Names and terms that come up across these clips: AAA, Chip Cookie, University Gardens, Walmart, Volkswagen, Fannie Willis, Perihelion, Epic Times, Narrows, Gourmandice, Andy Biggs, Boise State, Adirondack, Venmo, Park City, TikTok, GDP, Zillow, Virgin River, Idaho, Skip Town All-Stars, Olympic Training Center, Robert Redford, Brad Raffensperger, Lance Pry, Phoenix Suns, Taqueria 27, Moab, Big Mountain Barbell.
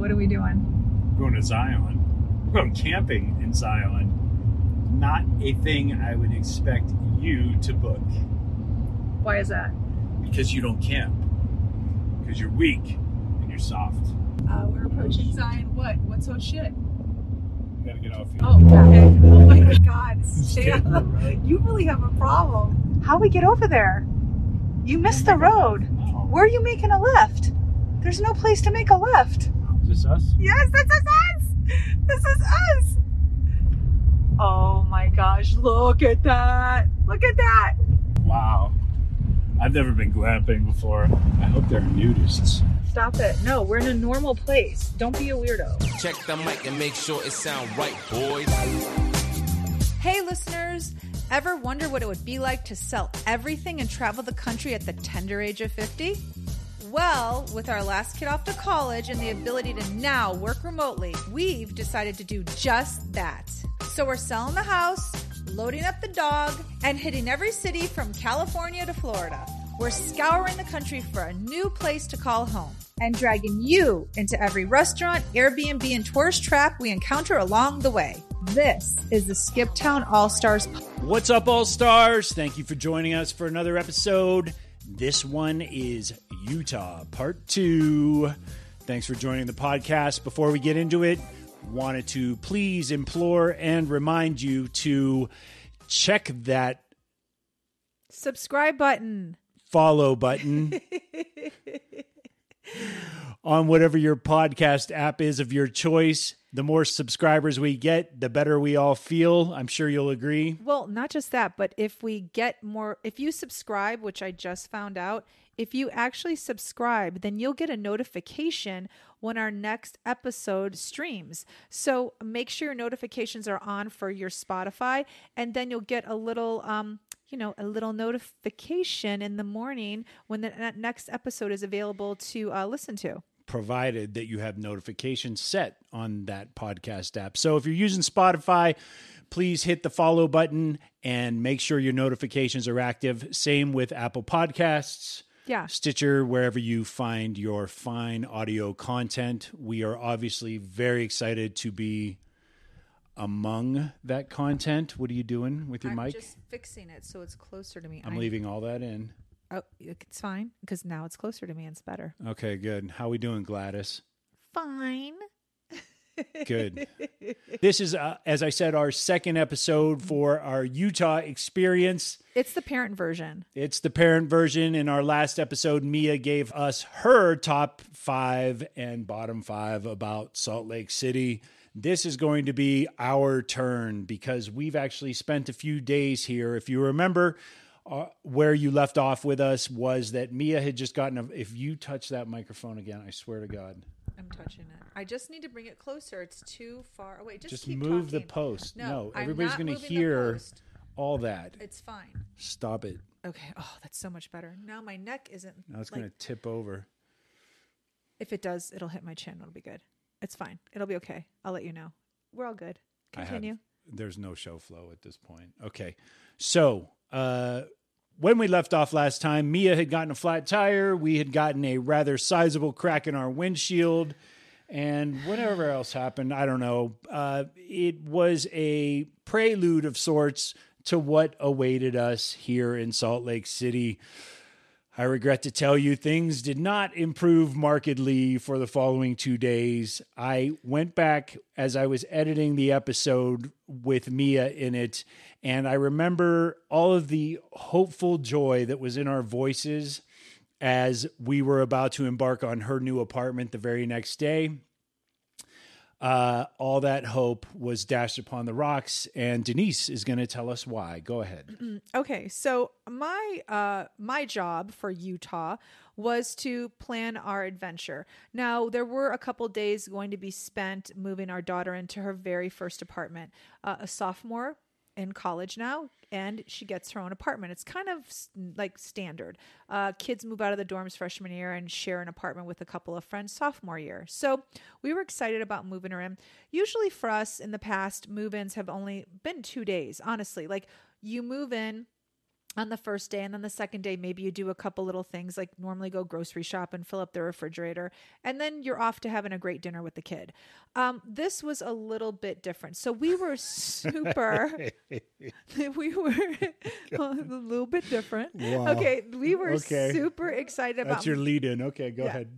What are we doing? Going to Zion. I'm camping in Zion. Not a thing I would expect you to book. Why is that? Because you don't camp. Because you're weak and you're soft. We're approaching Zion. What's so shit? You gotta get off here. Oh, okay. Oh my God. Right? You really have a problem. How we get over there? You missed the road. Oh. Where are you making a left? There's no place to make a left. Is this us? Yes, this is us. This is us. Oh my gosh, look at that. Look at that. Wow. I've never been glamping before. I hope there are nudists. Stop it. No, we're in a normal place. Don't be a weirdo. Check the mic and make sure it sounds right, boys. Hey, listeners. Ever wonder what it would be like to sell everything and travel the country at the tender age of 50? Well, with our last kid off to college and the ability to now work remotely, we've decided to do just that. So we're selling the house, loading up the dog, and hitting every city from California to Florida. We're scouring the country for a new place to call home and dragging you into every restaurant, Airbnb, and tourist trap we encounter along the way. This is the Skip Town All-Stars. What's up, All-Stars? Thank you for joining us for another episode. This one is Utah, Part 2. Thanks for joining the podcast. Before we get into it, wanted to please implore and remind you to check that subscribe button. Follow button on whatever your podcast app is of your choice. The more subscribers we get, the better we all feel. I'm sure you'll agree. Well, not just that, but if we get more, if you subscribe, which I just found out, if you actually subscribe, then you'll get a notification when our next episode streams. So make sure your notifications are on for your Spotify, and then you'll get a little, a little notification in the morning when the next episode is available to listen to. Provided that you have notifications set on that podcast app. So if you're using Spotify, please hit the follow button and make sure your notifications are active. Same with Apple Podcasts, Stitcher, wherever you find your fine audio content. We are obviously very excited to be among that content. What are you doing with your mic? I'm just fixing it so it's closer to me. I'm leaving all that in. Oh, it's fine because now it's closer to me and it's better. Okay, good. How we doing, Gladys? Fine. Good. This is, as I said, our second episode for our Utah experience. It's the parent version. It's the parent version. In our last episode, Mia gave us her top 5 and bottom 5 about Salt Lake City. This is going to be our turn because we've actually spent a few days here. If you remember, where you left off with us was that Mia had just gotten if you touch that microphone again, I swear to God. I'm touching it. I just need to bring it closer. It's too far away. Just keep move talking. The post. No, everybody's going to hear all that. It's fine. Stop it. Okay. Oh, that's so much better. Now my neck isn't. Now it's going to tip over. If it does, it'll hit my chin. It'll be good. It's fine. It'll be okay. I'll let you know. We're all good. Continue. There's no show flow at this point. Okay. So when we left off last time, Mia had gotten a flat tire. We had gotten a rather sizable crack in our windshield. And whatever else happened, I don't know. It was a prelude of sorts to what awaited us here in Salt Lake City. I regret to tell you, things did not improve markedly for the following 2 days. I went back as I was editing the episode with Mia in it, and I remember all of the hopeful joy that was in our voices as we were about to embark on her new apartment the very next day. All that hope was dashed upon the rocks, and Denise is going to tell us why. Go ahead. Okay. So my job for Utah was to plan our adventure. Now, there were a couple days going to be spent moving our daughter into her very first apartment, a sophomore in college now, and she gets her own apartment. It's kind of like standard. Kids move out of the dorms freshman year and share an apartment with a couple of friends sophomore year. So we were excited about moving her in. Usually for us in the past, move-ins have only been 2 days, honestly. Like you move in, on the first day, and then the second day, maybe you do a couple little things like normally go grocery shop and fill up the refrigerator, and then you're off to having a great dinner with the kid. This was a little bit different. So we were super excited about. That's your lead in. Okay, go ahead.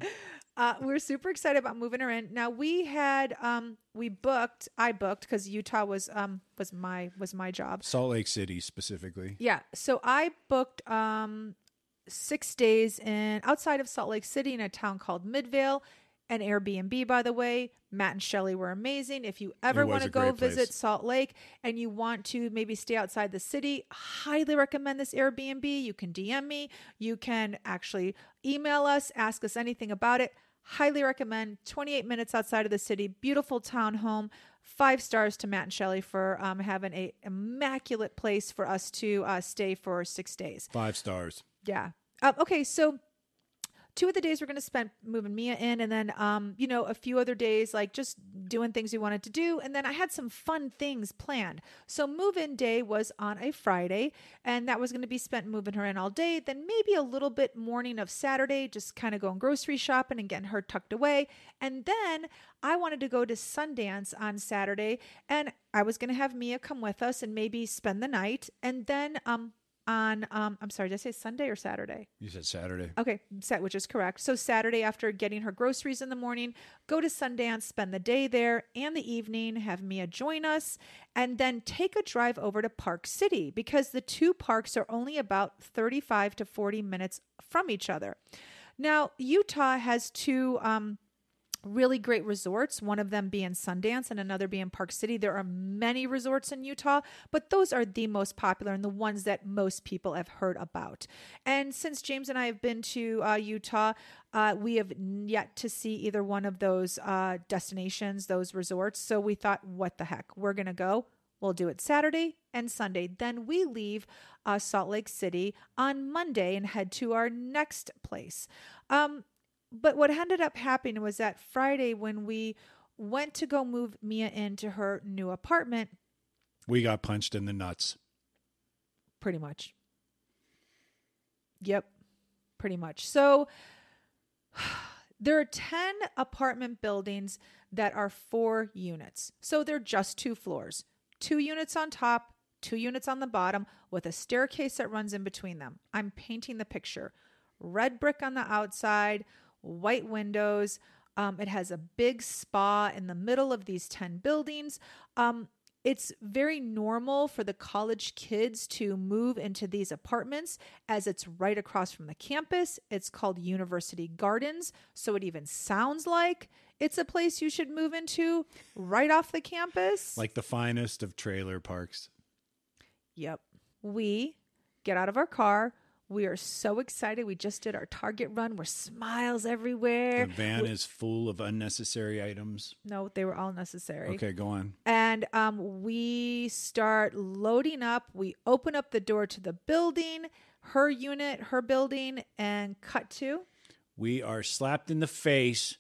We're super excited about moving her in. Now we had, I booked because Utah was my job. Salt Lake City specifically. Yeah. So I booked, 6 days outside of Salt Lake City in a town called Midvale, an Airbnb, by the way. Matt and Shelley were amazing. If you ever want to go visit Salt Lake and you want to maybe stay outside the city, highly recommend this Airbnb. You can DM me. You can actually email us, ask us anything about it. Highly recommend. 28 minutes outside of the city. Beautiful townhome. 5 stars to Matt and Shelley for having an immaculate place for us to stay for 6 days. 5 stars. Yeah. Okay, so 2 of the days we're going to spend moving Mia in, and then, a few other days, like just doing things we wanted to do. And then I had some fun things planned. So move-in day was on a Friday, and that was going to be spent moving her in all day. Then maybe a little bit morning of Saturday, just kind of going grocery shopping and getting her tucked away. And then I wanted to go to Sundance on Saturday, and I was going to have Mia come with us and maybe spend the night. And then, I'm sorry, did I say Sunday or Saturday? You said Saturday. Okay, which is correct. So Saturday, after getting her groceries in the morning, go to Sundance, spend the day there and the evening, have Mia join us, and then take a drive over to Park City because the 2 parks are only about 35 to 40 minutes from each other. Now, Utah has 2, really great resorts, one of them being Sundance and another being Park City. There are many resorts in Utah, but those are the most popular and the ones that most people have heard about. And since James and I have been to Utah, we have yet to see either one of those destinations, those resorts. So we thought, what the heck? We're going to go. We'll do it Saturday and Sunday. Then we leave Salt Lake City on Monday and head to our next place. But what ended up happening was that Friday when we went to go move Mia into her new apartment, we got punched in the nuts. Pretty much. Yep. Pretty much. So there are 10 apartment buildings that are 4 units. So they're just 2 floors, 2 units on top, 2 units on the bottom with a staircase that runs in between them. I'm painting the picture. Red brick on the outside, white windows. It has a big spa in the middle of these 10 buildings. It's very normal for the college kids to move into these apartments as it's right across from the campus. It's called University Gardens, so it even sounds like it's a place you should move into right off the campus. Like the finest of trailer parks. Yep. We get out of our car. We are so excited. We just did our Target run. We're smiles everywhere. The van is full of unnecessary items. No, they were all necessary. Okay, go on. And we start loading up. We open up the door to the building, her unit, her building, and cut to. We are slapped in the face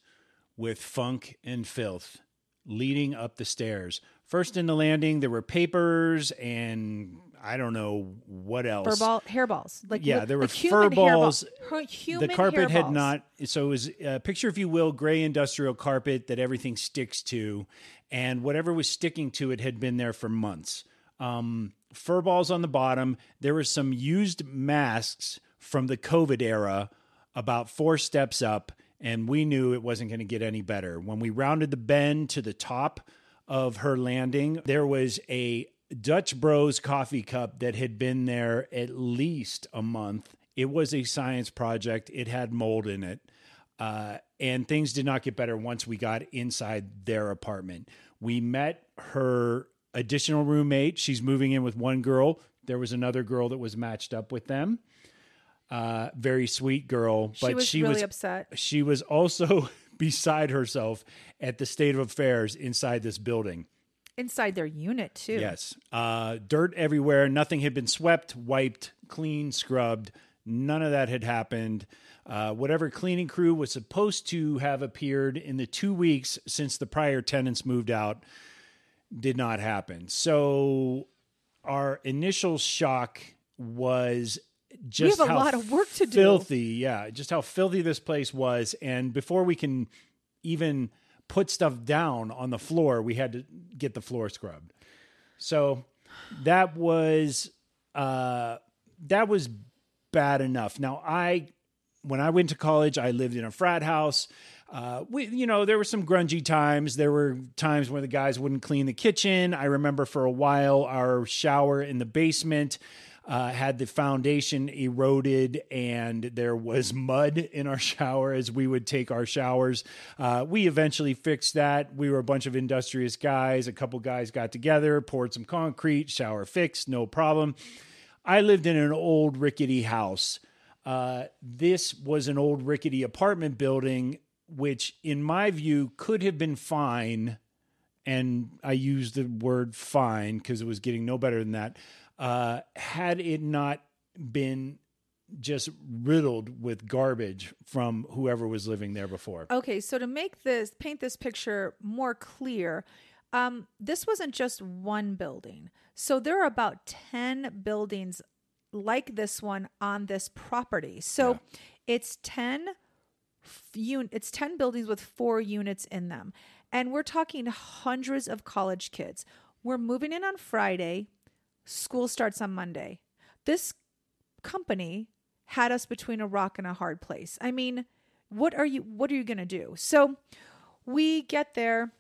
with funk and filth leading up the stairs. First in the landing, there were papers and I don't know what else. Hairballs. There were fur balls. The carpet had not. So it was picture, if you will, gray industrial carpet that everything sticks to. And whatever was sticking to it had been there for months. Fur balls on the bottom. There were some used masks from the COVID era about 4 steps up. And we knew it wasn't going to get any better. When we rounded the bend to the top of her landing, there was a Dutch Bros coffee cup that had been there at least a month. It was a science project. It had mold in it. And things did not get better once we got inside their apartment. We met her additional roommate. She's moving in with one girl. There was another girl that was matched up with them. Very sweet girl. But she was really upset. She was also beside herself at the state of affairs inside this building. Inside their unit, too. Yes. Dirt everywhere. Nothing had been swept, wiped, cleaned, scrubbed. None of that had happened. Whatever cleaning crew was supposed to have appeared in the 2 weeks since the prior tenants moved out did not happen. So our initial shock was just how lot of work to filthy, do. Yeah, just how filthy this place was. And before we can even put stuff down on the floor, we had to get the floor scrubbed. So that was bad enough. Now, when I went to college, I lived in a frat house. There were some grungy times. There were times when the guys wouldn't clean the kitchen. I remember for a while our shower in the basement had the foundation eroded, and there was mud in our shower as we would take our showers. We eventually fixed that. We were a bunch of industrious guys. A couple guys got together, poured some concrete, shower fixed, no problem. I lived in an old rickety house. This was an old rickety apartment building, which in my view could have been fine. And I use the word fine because it was getting no better than that. Had it not been just riddled with garbage from whoever was living there before. Okay, so to paint this picture more clear, this wasn't just one building. So there are about 10 buildings like this one on this property. So it's 10 buildings with 4 units in them. And we're talking hundreds of college kids. We're moving in on Friday. School starts on Monday. This company had us between a rock and a hard place. I mean, what are you going to do? So we get there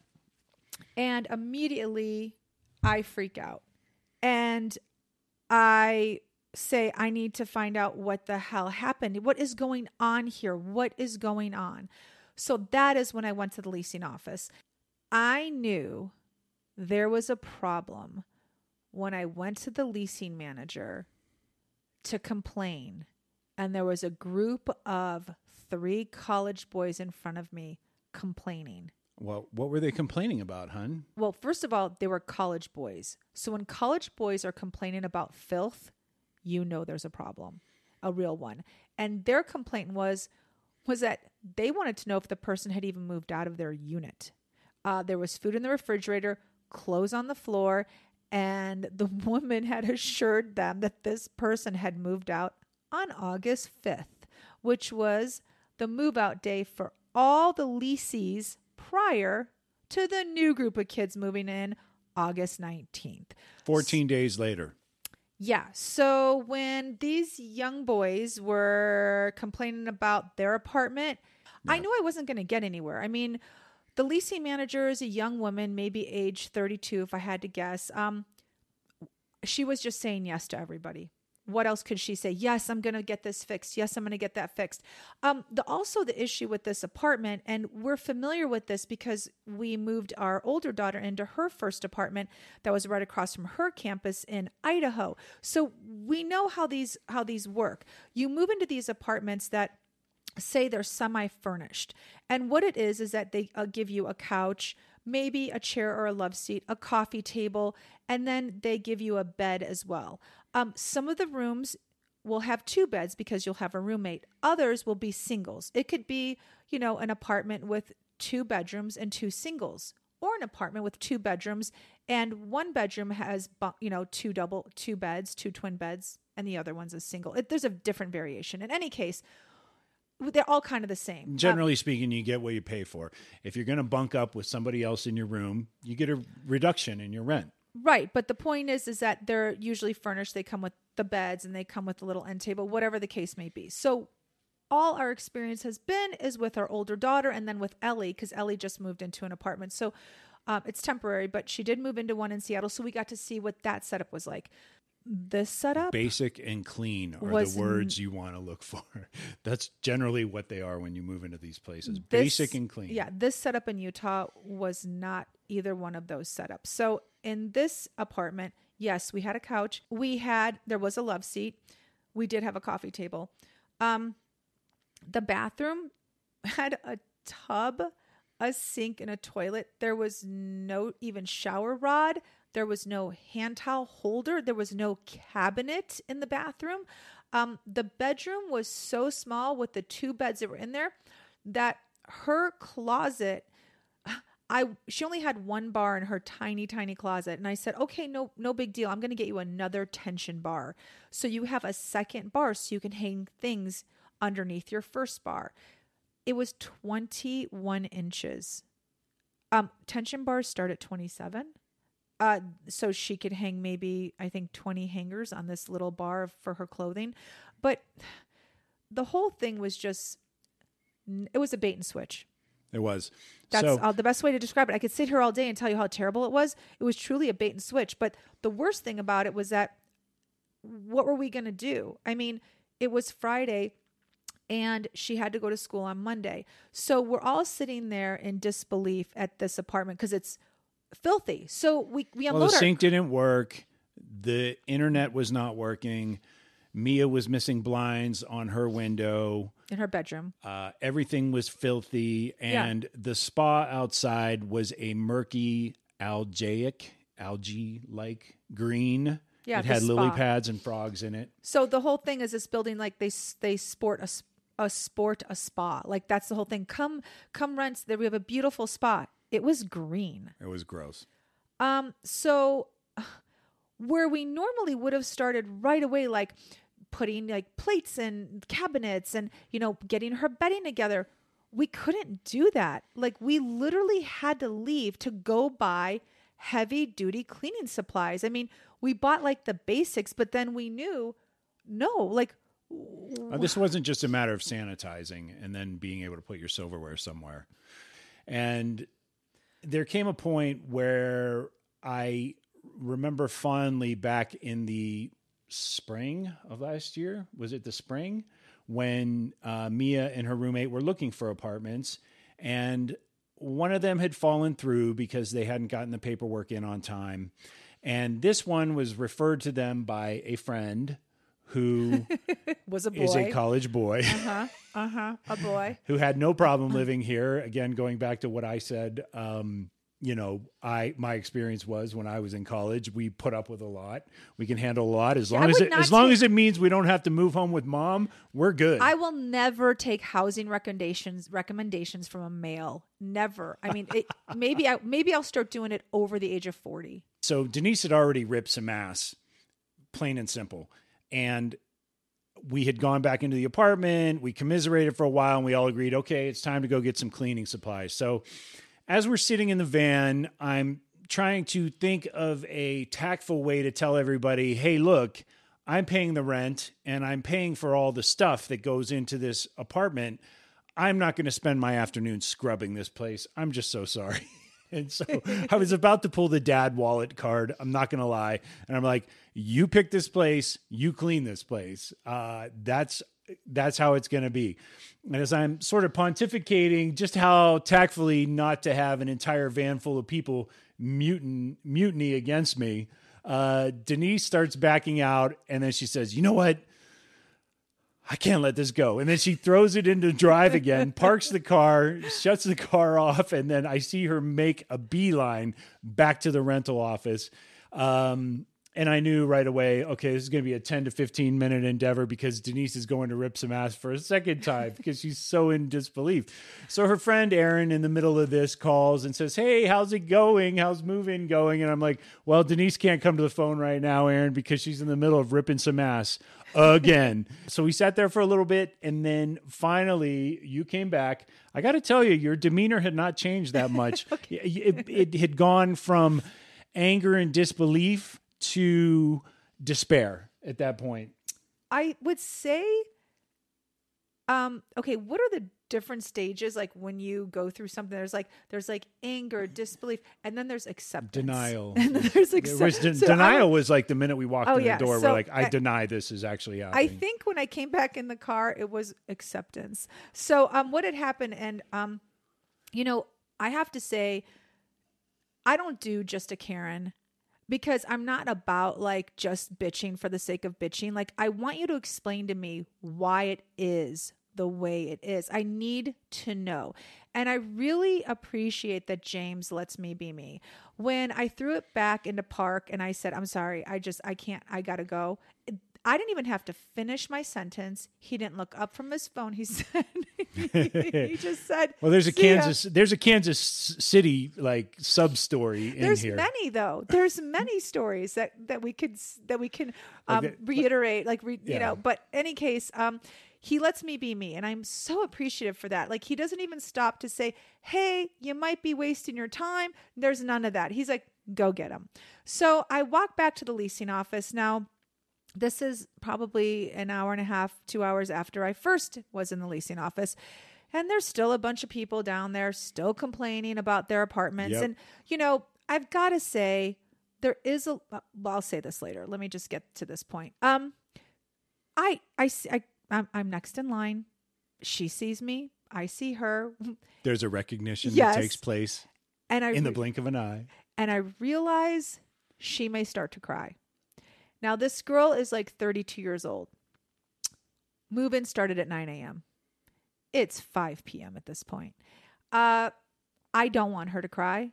and immediately I freak out and I say, I need to find out what the hell happened. What is going on here? What is going on? So that is when I went to the leasing office. I knew there was a problem when I went to the leasing manager to complain, and there was a group of 3 college boys in front of me complaining. Well, what were they complaining about, hun? Well, first of all, they were college boys. So when college boys are complaining about filth, you know there's a problem, a real one. And their complaint was that they wanted to know if the person had even moved out of their unit. There was food in the refrigerator, clothes on the floor, and the woman had assured them that this person had moved out on August 5th, which was the move-out day for all the leasees prior to the new group of kids moving in August 19th. 14 days later. Yeah. So when these young boys were complaining about their apartment, I knew I wasn't going to get anywhere. I mean, the leasing manager is a young woman, maybe age 32, if I had to guess. She was just saying yes to everybody. What else could she say? Yes, I'm going to get this fixed. Yes, I'm going to get that fixed. The issue with this apartment, and we're familiar with this because we moved our older daughter into her first apartment that was right across from her campus in Idaho. So we know how these work. You move into these apartments that say they're semi-furnished. And what it is that they give you a couch, maybe a chair or a love seat, a coffee table, and then they give you a bed as well. Some of the rooms will have 2 beds because you'll have a roommate. Others will be singles. It could be, an apartment with 2 bedrooms and 2 singles, or an apartment with 2 bedrooms and 1 bedroom has, 2 beds, 2 twin beds, and the other one's a single. There's a different variation. In any case, they're all kind of the same. Generally speaking, you get what you pay for. If you're going to bunk up with somebody else in your room, you get a reduction in your rent. Right. But the point is that they're usually furnished. They come with the beds and they come with the little end table, whatever the case may be. So all our experience has been is with our older daughter and then with Ellie, because Ellie just moved into an apartment. So it's temporary, but she did move into one in Seattle. So we got to see what that setup was like. This setup, basic and clean are the words you want to look for. That's generally what they are when you move into these places. Basic and clean. Yeah. This setup in Utah was not either one of those setups. So in this apartment, yes, we had a couch. There was a love seat. We did have a coffee table. The bathroom had a tub, a sink, and a toilet. There was no even shower rod. There was no hand towel holder. There was no cabinet in the bathroom. The bedroom was so small with the 2 beds that were in there that her closet, She only had one bar in her tiny, tiny closet. And I said, okay, no big deal. I'm going to get you another tension bar. So you have a second bar so you can hang things underneath your first bar. It was 21 inches. Tension bars start at 27. So she could hang maybe, I think, 20 hangers on this little bar for her clothing. But the whole thing was just, it was a bait and switch. It was. That's the best way to describe it. I could sit here all day and tell you how terrible it was. It was truly a bait and switch. But the worst thing about it was that what were we going to do? I mean, it was Friday and she had to go to school on Monday. So we're all sitting there in disbelief at this apartment because it's filthy. So we unload the sink didn't work. The internet was not working. Mia was missing blinds on her window. In her bedroom. Everything was filthy. And the spa outside was a murky, algae-like green. Yeah, it had lily pads and frogs in it. So the whole thing is this building, like they sport a spa. Like that's the whole thing. Come rent. There we have a beautiful spa. It was green. It was gross. So where we normally would have started right away, like putting like plates and cabinets and, you know, getting her bedding together, we couldn't do that. Like we literally had to leave to go buy heavy duty cleaning supplies. I mean, we bought like the basics, but then we knew, this wasn't just a matter of sanitizing and then being able to put your silverware somewhere. And there came a point where I remember fondly back in the spring of last year. Was it the spring? When Mia and her roommate were looking for apartments, and one of them had fallen through because they hadn't gotten the paperwork in on time. And this one was referred to them by a friend who is a college boy. A boy. Who had no problem living here. Again, going back to what I said, my experience was when I was in college, we put up with a lot. We can handle a lot as long as it means we don't have to move home with mom. We're good. I will never take housing recommendations from a male. Never. I mean, maybe I'll start doing it over the age of 40. So Denise had already ripped some ass, plain and simple. And we had gone back into the apartment. We commiserated for a while and we all agreed, okay, it's time to go get some cleaning supplies. So as we're sitting in the van, I'm trying to think of a tactful way to tell everybody, hey, look, I'm paying the rent and I'm paying for all the stuff that goes into this apartment. I'm not going to spend my afternoon scrubbing this place. I'm just so sorry. And so I was about to pull the dad wallet card. I'm not going to lie. And I'm like, you pick this place, you clean this place. That's how it's going to be. And as I'm sort of pontificating just how tactfully not to have an entire van full of people mutiny against me, Denise starts backing out. And then she says, you know what? I can't let this go. And then she throws it into drive again, parks the car, shuts the car off. And then I see her make a beeline back to the rental office. And I knew right away, okay, this is going to be a 10 to 15 minute endeavor because Denise is going to rip some ass for a second time because she's so in disbelief. So her friend Aaron in the middle of this calls and says, hey, how's it going? How's move-in going? And I'm like, well, Denise can't come to the phone right now, Aaron, because she's in the middle of ripping some ass again. So we sat there for a little bit and then finally you came back. I got to tell you, your demeanor had not changed that much. Okay. It had gone from anger and disbelief to despair at that point. I would say, okay, what are the different stages? Like when you go through something, there's like anger, disbelief, and then there's acceptance. Denial. And then there's acceptance. Denial was like the minute we walked in the door, so we're like, I deny this is actually happening. I think when I came back in the car, it was acceptance. So what had happened, and I have to say, I don't do just a Karen. Because I'm not about like just bitching for the sake of bitching. Like I want you to explain to me why it is the way it is. I need to know. And I really appreciate that James lets me be me. When I threw it back into Park and I said, I'm sorry, I gotta go. I didn't even have to finish my sentence. He didn't look up from his phone. He said, he just said, well, there's a Kansas, there's a Kansas City like sub story in there's here. There's many though. There's many stories that we can reiterate, like, you know, but any case, he lets me be me. And I'm so appreciative for that. Like, he doesn't even stop to say, hey, you might be wasting your time. There's none of that. He's like, go get them. So I walk back to the leasing office. Now, this is probably an hour and a half, 2 hours after I first was in the leasing office. And there's still a bunch of people down there still complaining about their apartments. Yep. And, you know, I've got to say there is a, well, I'll say this later. Let me just get to this point. I'm next in line. She sees me. I see her. There's a recognition that takes place in the blink of an eye. And I realize she may start to cry. Now, this girl is like 32 years old. Move-in started at 9 a.m. It's 5 p.m. at this point. I don't want her to cry.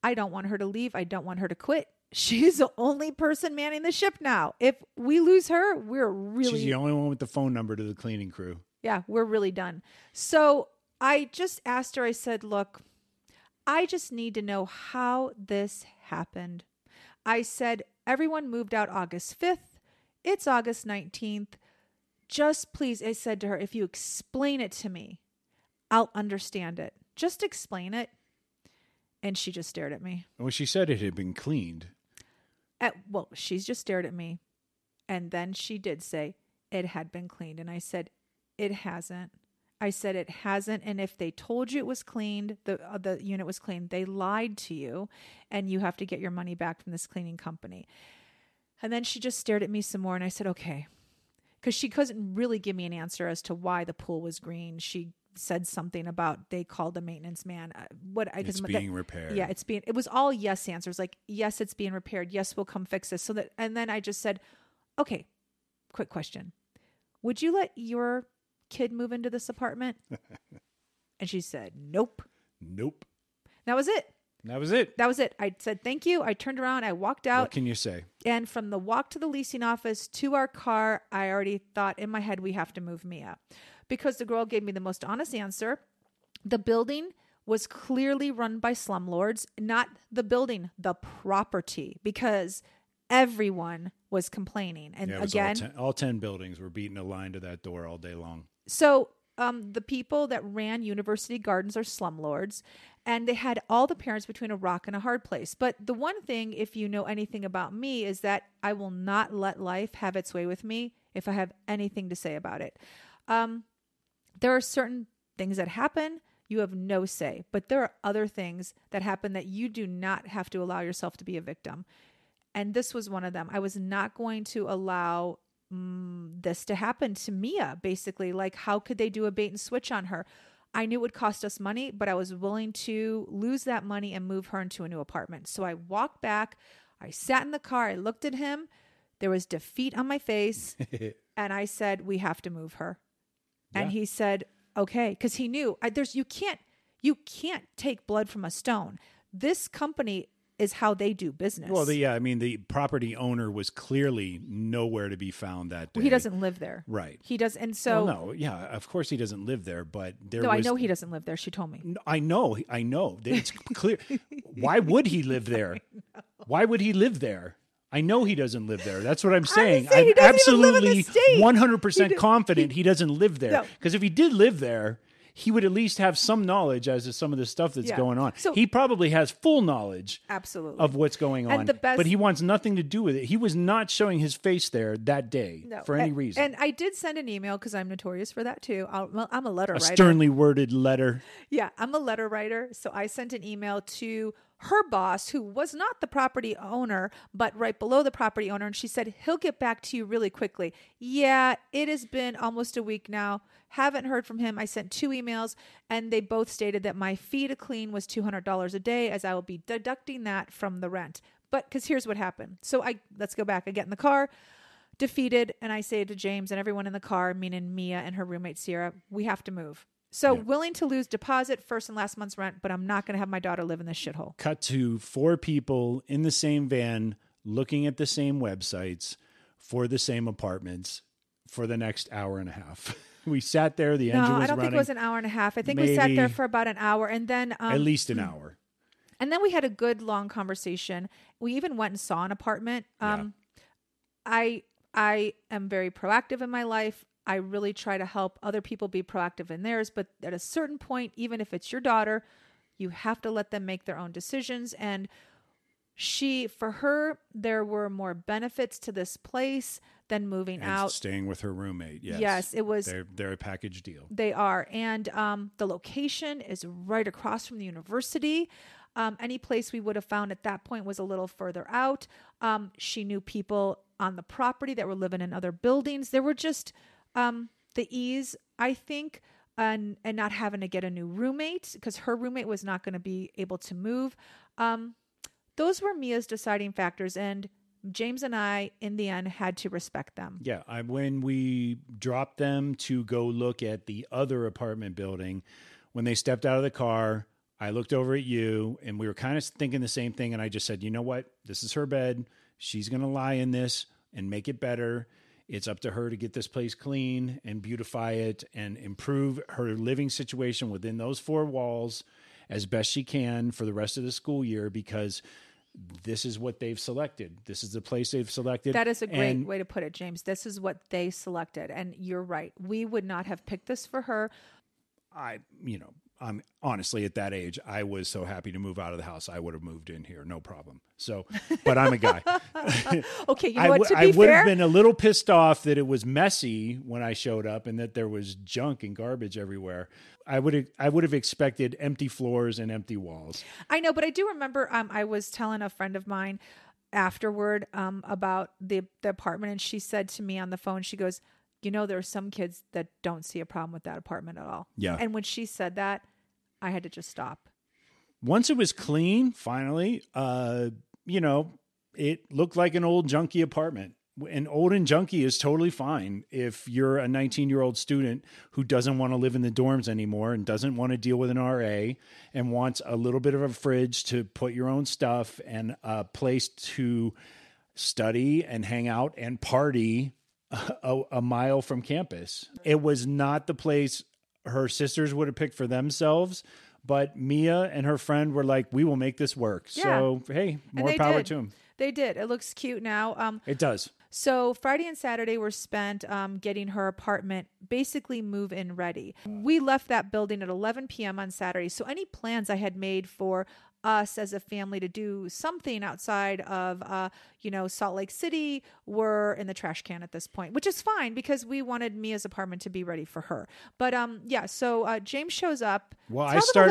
I don't want her to leave. I don't want her to quit. She's the only person manning the ship now. If we lose her, we're really... She's the only one with the phone number to the cleaning crew. Yeah, we're really done. So I just asked her, I said, look, I just need to know how this happened. I said, everyone moved out August 5th. It's August 19th. Just please, I said to her, if you explain it to me, I'll understand it. Just explain it. And she just stared at me. Well, she said it had been cleaned. Well, she's just stared at me. And then she did say it had been cleaned. And I said, it hasn't. I said, it hasn't. And if they told you it was cleaned, the unit was cleaned, they lied to you and you have to get your money back from this cleaning company. And then she just stared at me some more. And I said, okay, because she couldn't really give me an answer as to why the pool was green. She said something about they called the maintenance man. It's being repaired. Yeah, it was all yes answers. Like, yes, it's being repaired. Yes, we'll come fix this. So that, and then I just said, okay, quick question. Would you let your kid move into this apartment? And she said, nope. That was it. I said, thank you. I turned around. I walked out. What can you say? And from the walk to the leasing office to our car, I already thought in my head, we have to move Mia, because the girl gave me the most honest answer. The building was clearly run by slumlords, not the building, the property, because everyone was complaining. And again, all 10 buildings were beating a line to that door all day long. So the people that ran University Gardens are slumlords, and they had all the parents between a rock and a hard place. But the one thing, if you know anything about me, is that I will not let life have its way with me if I have anything to say about it. There are certain things that happen. You have no say, but there are other things that happen that you do not have to allow yourself to be a victim. And this was one of them. I was not going to allow this to happen to Mia, basically. Like, how could they do a bait and switch on her? I knew it would cost us money, but I was willing to lose that money and move her into a new apartment. So I walked back. I sat in the car. I looked at him. There was defeat on my face. And I said, we have to move her. Yeah. And he said, okay, because he knew you can't take blood from a stone. This company is how they do business. Well, the property owner was clearly nowhere to be found that day. Well, he doesn't live there. Right. He does. And so... Well, no, yeah, of course he doesn't live there, but there was... No, I know he doesn't live there. She told me. I know. It's clear. Why would he live there? Why would he live there? I know he doesn't live there. That's what I'm saying. I'm absolutely 100% confident he doesn't live there. Because if he did live there... he would at least have some knowledge as to some of the stuff that's going on. So, he probably has full knowledge of what's going on, but he wants nothing to do with it. He was not showing his face there that day for any reason. And I did send an email because I'm notorious for that too. I'm a letter writer. A sternly worded letter. Yeah, I'm a letter writer. So I sent an email to her boss, who was not the property owner, but right below the property owner. And she said, he'll get back to you really quickly. Yeah, it has been almost a week now. Haven't heard from him. I sent 2 emails and they both stated that my fee to clean was $200 a day, as I will be deducting that from the rent. But because here's what happened. So let's go back. I get in the car, defeated. And I say to James and everyone in the car, meaning Mia and her roommate, Sierra, we have to move. So willing to lose deposit, first and last month's rent, but I'm not going to have my daughter live in this shithole. Cut to 4 people in the same van looking at the same websites. for the same apartments for the next hour and a half. We sat there. The engine was running. I don't think it was an hour and a half. I think we sat there for about an hour, and then at least an hour. And then we had a good long conversation. We even went and saw an apartment. I am very proactive in my life. I really try to help other people be proactive in theirs. But at a certain point, even if it's your daughter, you have to let them make their own decisions. And for her, there were more benefits to this place than moving out. Staying with her roommate. Yes, it was. They're a package deal. They are. And the location is right across from the university. Any place we would have found at that point was a little further out. She knew people on the property that were living in other buildings. There were just the ease, I think, and not having to get a new roommate because her roommate was not going to be able to move. Those were Mia's deciding factors, and James and I, in the end, had to respect them. Yeah, when we dropped them to go look at the other apartment building, when they stepped out of the car, I looked over at you, and we were kind of thinking the same thing, and I just said, you know what? This is her bed. She's going to lie in this and make it better. It's up to her to get this place clean and beautify it and improve her living situation within those four walls as best she can for the rest of the school year, because this is what they've selected. This is the place they've selected. That is a great way to put it, James. This is what they selected. And you're right. We would not have picked this for her. I'm honestly at that age, I was so happy to move out of the house. I would have moved in here. No problem. So, but I'm a guy. Okay. You know what, to be fair, I would have been a little pissed off that it was messy when I showed up and that there was junk and garbage everywhere. I would have expected empty floors and empty walls. I know, but I do remember, I was telling a friend of mine afterward, about the apartment. And she said to me on the phone, she goes, you know, there are some kids that don't see a problem with that apartment at all. Yeah. And when she said that, I had to just stop. Once it was clean, finally, it looked like an old junky apartment. And old and junky is totally fine if you're a 19-year-old student who doesn't want to live in the dorms anymore and doesn't want to deal with an RA and wants a little bit of a fridge to put your own stuff and a place to study and hang out and party a mile from campus. It was not the place her sisters would have picked for themselves, but Mia and her friend were like, we will make this work. Yeah. So, hey, more power to them. They did. It looks cute now. It does. So Friday and Saturday were spent getting her apartment basically move-in ready. We left that building at 11 p.m. on Saturday. So any plans I had made for us as a family to do something outside of, Salt Lake City were in the trash can at this point, which is fine because we wanted Mia's apartment to be ready for her. But so James shows up. Well, I start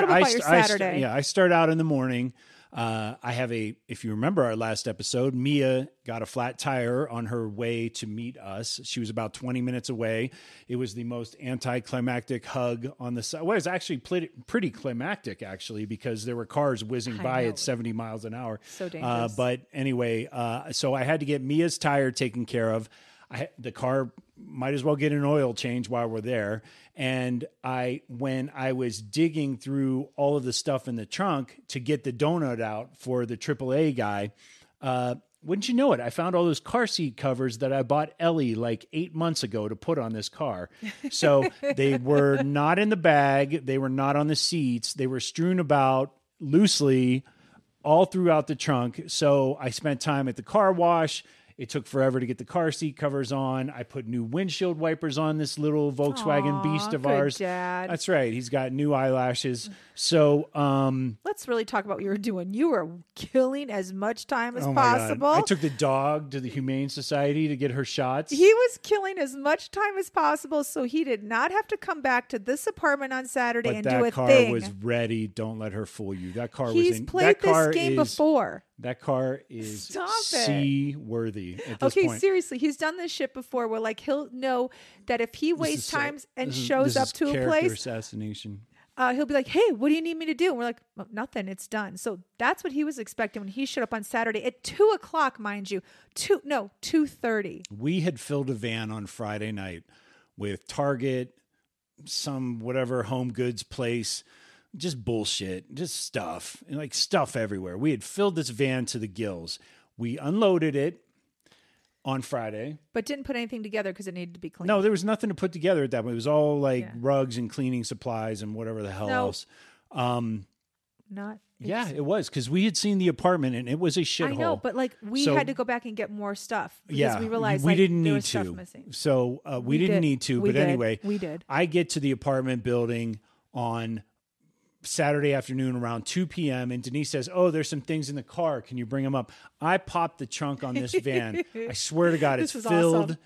out in the morning. I have if you remember our last episode, Mia got a flat tire on her way to meet us. She was about 20 minutes away. It was the most anticlimactic hug on the side. Well, it was actually pretty climactic, actually, because there were cars whizzing by at 70 miles an hour. So dangerous. But anyway, so I had to get Mia's tire taken care of. The car might as well get an oil change while we're there. And when I was digging through all of the stuff in the trunk to get the donut out for the AAA guy, wouldn't you know it, I found all those car seat covers that I bought Ellie like 8 months ago to put on this car. So they were not in the bag. They were not on the seats. They were strewn about loosely all throughout the trunk. So I spent time at the car wash. It took forever to get the car seat covers on. I put new windshield wipers on this little Volkswagen beast of ours. Dad. That's right. He's got new eyelashes. So let's really talk about what you were doing. You were killing as much time as possible. I took the dog to the Humane Society to get her shots. He was killing as much time as possible, so he did not have to come back to this apartment on Saturday and do a thing. But that car was ready. Don't let her fool you. That car was in. He's played this game before. That car is C-worthy at this point. Okay, seriously, he's done this shit before. Where like he'll know that if he wastes time and shows up to a place, assassination. He'll be like, "Hey, what do you need me to do?" And we're like, well, "Nothing. It's done." So that's what he was expecting when he showed up on Saturday at 2:00, mind you, 2:30. We had filled a van on Friday night with Target, some whatever home goods place. Just bullshit, just stuff, and like stuff everywhere. We had filled this van to the gills. We unloaded it. on Friday. But didn't put anything together because it needed to be cleaned. No, there was nothing to put together at that point. It was all like rugs and cleaning supplies and whatever the hell else. Not. Yeah, it was because we had seen the apartment and it was a shithole. I know, but like we had to go back and get more stuff because we realized we didn't need to. So we didn't need to, but anyway, we did. I get to the apartment building on Saturday afternoon around 2 p.m. and Denise says, "Oh, there's some things in the car. Can you bring them up?" I popped the trunk on this van. I swear to God, it's filled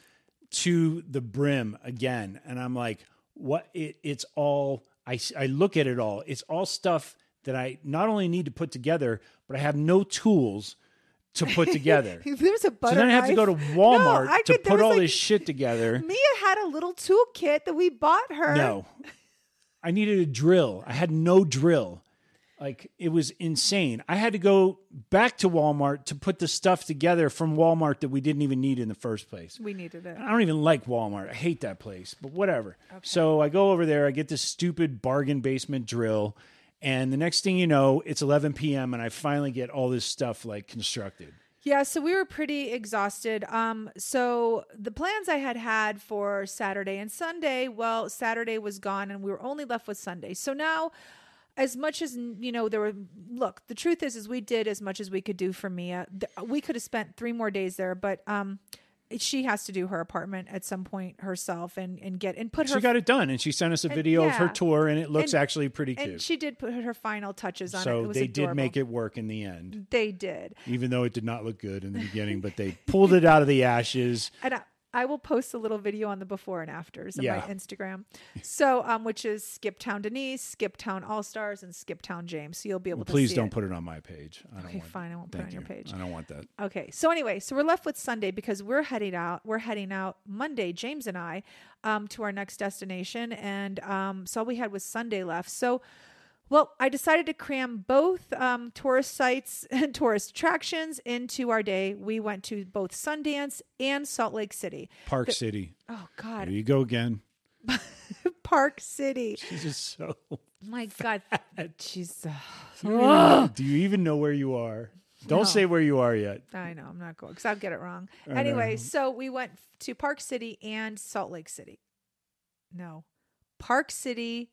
to the brim again, and I'm like, "What? It's all." I look at it all. It's all stuff that I not only need to put together, but I have no tools to put together. There's a butter knife. So then I have to go to Walmart to put all this shit together. Mia had a little toolkit that we bought her. No. I needed a drill. I had no drill. Like, it was insane. I had to go back to Walmart to put the stuff together from Walmart that we didn't even need in the first place. We needed it. I don't even like Walmart. I hate that place, but whatever. Okay. So I go over there. I get this stupid bargain basement drill. And the next thing you know, it's 11 p.m. and I finally get all this stuff like constructed. Yeah, so we were pretty exhausted. So the plans I had for Saturday and Sunday, well, Saturday was gone and we were only left with Sunday. So now, as much as, you know, the truth is we did as much as we could do for Mia. We could have spent 3 more days there, but she has to do her apartment at some point herself and get and put her. She got it done and she sent us a video of her tour and it looks actually pretty cute. And she did put her final touches on it. So they did make it work in the end. They did. Even though it did not look good in the beginning, but they pulled it out of the ashes. And I will post a little video on the before and afters on my Instagram. So, which is Skiptown Denise, Skiptown All Stars, and Skiptown James. So you'll be able to see it. Please don't put it on my page. I won't put it on your page. I don't want that. Okay. So anyway, so we're left with Sunday because we're heading out Monday, James and I, to our next destination. And so all we had was Sunday left. So, well, I decided to cram both tourist sites and tourist attractions into our day. We went to both Sundance and Salt Lake City. Park City. Oh, God. There you go again. Park City. She's just so my fat. God. She's... Do you even know where you are? Don't say where you are yet. I know. I'm not going because I'll get it wrong. Anyway, so we went to Park City and Salt Lake City. No. Park City...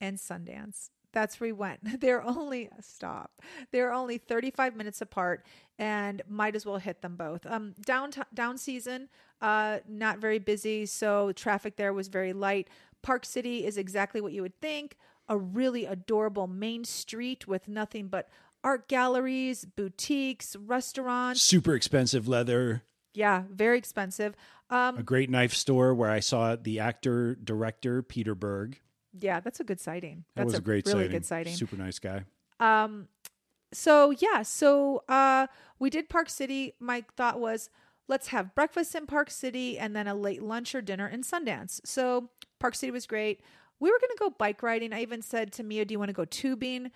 and Sundance. That's where we went. They're only 35 minutes apart and might as well hit them both. Down season, not very busy. So traffic there was very light. Park City is exactly what you would think. A really adorable main street with nothing but art galleries, boutiques, restaurants. Super expensive leather. Yeah, very expensive. A great knife store where I saw the director, Peter Berg. Yeah, that's a good sighting. That was a great really sighting. Good sighting. Super nice guy. So we did Park City. My thought was, let's have breakfast in Park City and then a late lunch or dinner in Sundance. So Park City was great. We were going to go bike riding. I even said to Mia, "Do you want to go tubing?"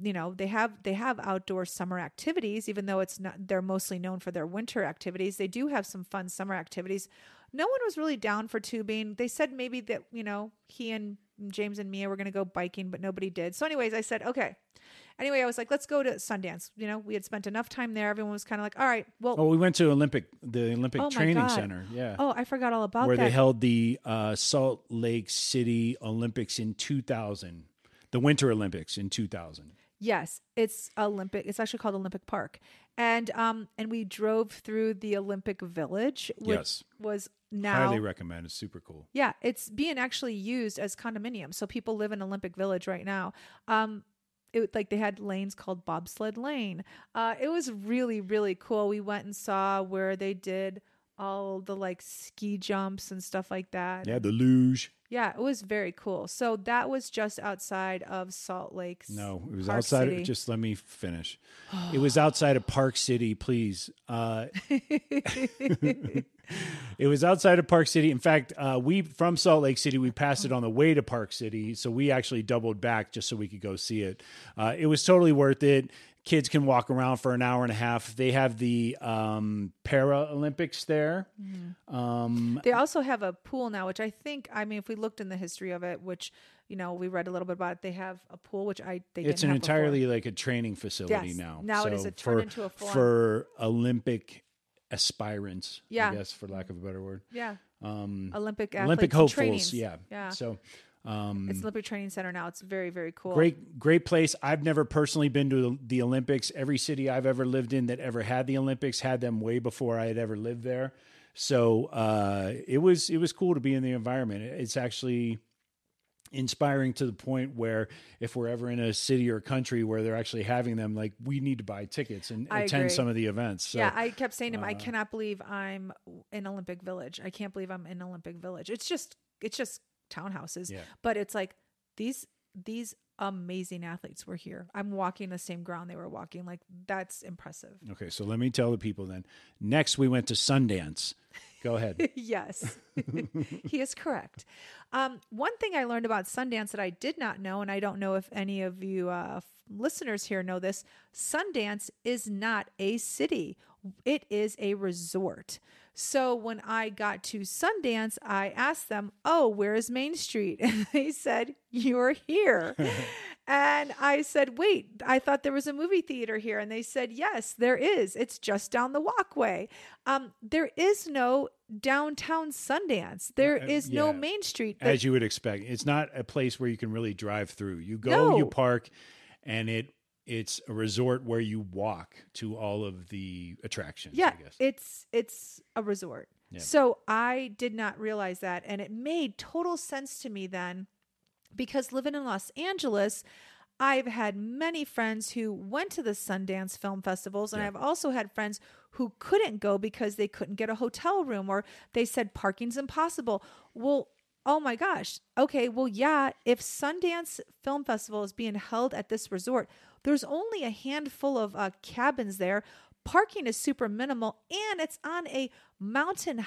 You know, they have outdoor summer activities, even though they're mostly known for their winter activities. They do have some fun summer activities. No one was really down for tubing. They said maybe that, you know, he and James and Mia were going to go biking, but nobody did. So anyways, I said, okay. Anyway, I was like, let's go to Sundance. You know, we had spent enough time there. Everyone was kind of like, all right, well. Oh, we went to the Olympic Training Center. Yeah. Oh, I forgot all about that. Where they held the Salt Lake City Olympics in 2000, the Winter Olympics in 2000. Yes, it's actually called Olympic Park. And we drove through the Olympic Village, which was now highly recommend. It's super cool. Yeah, it's being actually used as condominium. So people live in Olympic Village right now. They had lanes called Bobsled Lane. It was really, really cool. We went and saw where they did all the like ski jumps and stuff like that. Yeah, the luge. Yeah, it was very cool. So that was just outside of Salt Lake. No, it was Park outside. City. Just let me finish. It was outside of Park City, please. It was outside of Park City. In fact, we from Salt Lake City, we passed it on the way to Park City. So we actually doubled back just so we could go see it. It was totally worth it. Kids can walk around for an hour and a half. They have the Paralympics there. Mm-hmm. They also have a pool now, which I think, I mean, if we looked in the history of it, which, you know, we read a little bit about it, they have a pool, which I think it's an entirely before. Like a training facility now. Now so it is turned into a full Olympic aspirants, I guess, for lack of a better word. Yeah. Olympic hopefuls. Yeah. Yeah. So it's Olympic Training Center now. It's very, very cool. Great place. I've never personally been to the Olympics. Every city I've ever lived in that ever had the Olympics had them way before I had ever lived there. So it was cool to be in the environment. It's actually inspiring to the point where if we're ever in a city or country where they're actually having them, like, we need to buy tickets and attend some of the events. So, yeah, I kept saying to him, I cannot believe I'm in Olympic Village. I can't believe I'm in Olympic Village. It's just townhouses, but it's like these amazing athletes were here. I'm walking the same ground they were walking. Like, that's impressive. Okay. So let me tell the people then. Next, we went to Sundance. Go ahead. Yes, he is correct. One thing I learned about Sundance that I did not know, and I don't know if any of you listeners here know this, Sundance is not a city. It is a resort. So when I got to Sundance, I asked them, oh, where is Main Street? And they said, you're here. And I said, wait, I thought there was a movie theater here. And they said, yes, there is. It's just down the walkway. There is no downtown Sundance. There is no Main Street. As you would expect. It's not a place where you can really drive through. You go, you park, and it's a resort where you walk to all of the attractions. Yeah, I guess. It's a resort. Yeah. So I did not realize that. And it made total sense to me then, because living in Los Angeles, I've had many friends who went to the Sundance film festivals, and I've also had friends who couldn't go because they couldn't get a hotel room, or they said parking's impossible. Well, oh my gosh. Okay, well, yeah, if Sundance Film Festival is being held at this resort, there's only a handful of cabins there. Parking is super minimal, and it's on a mountain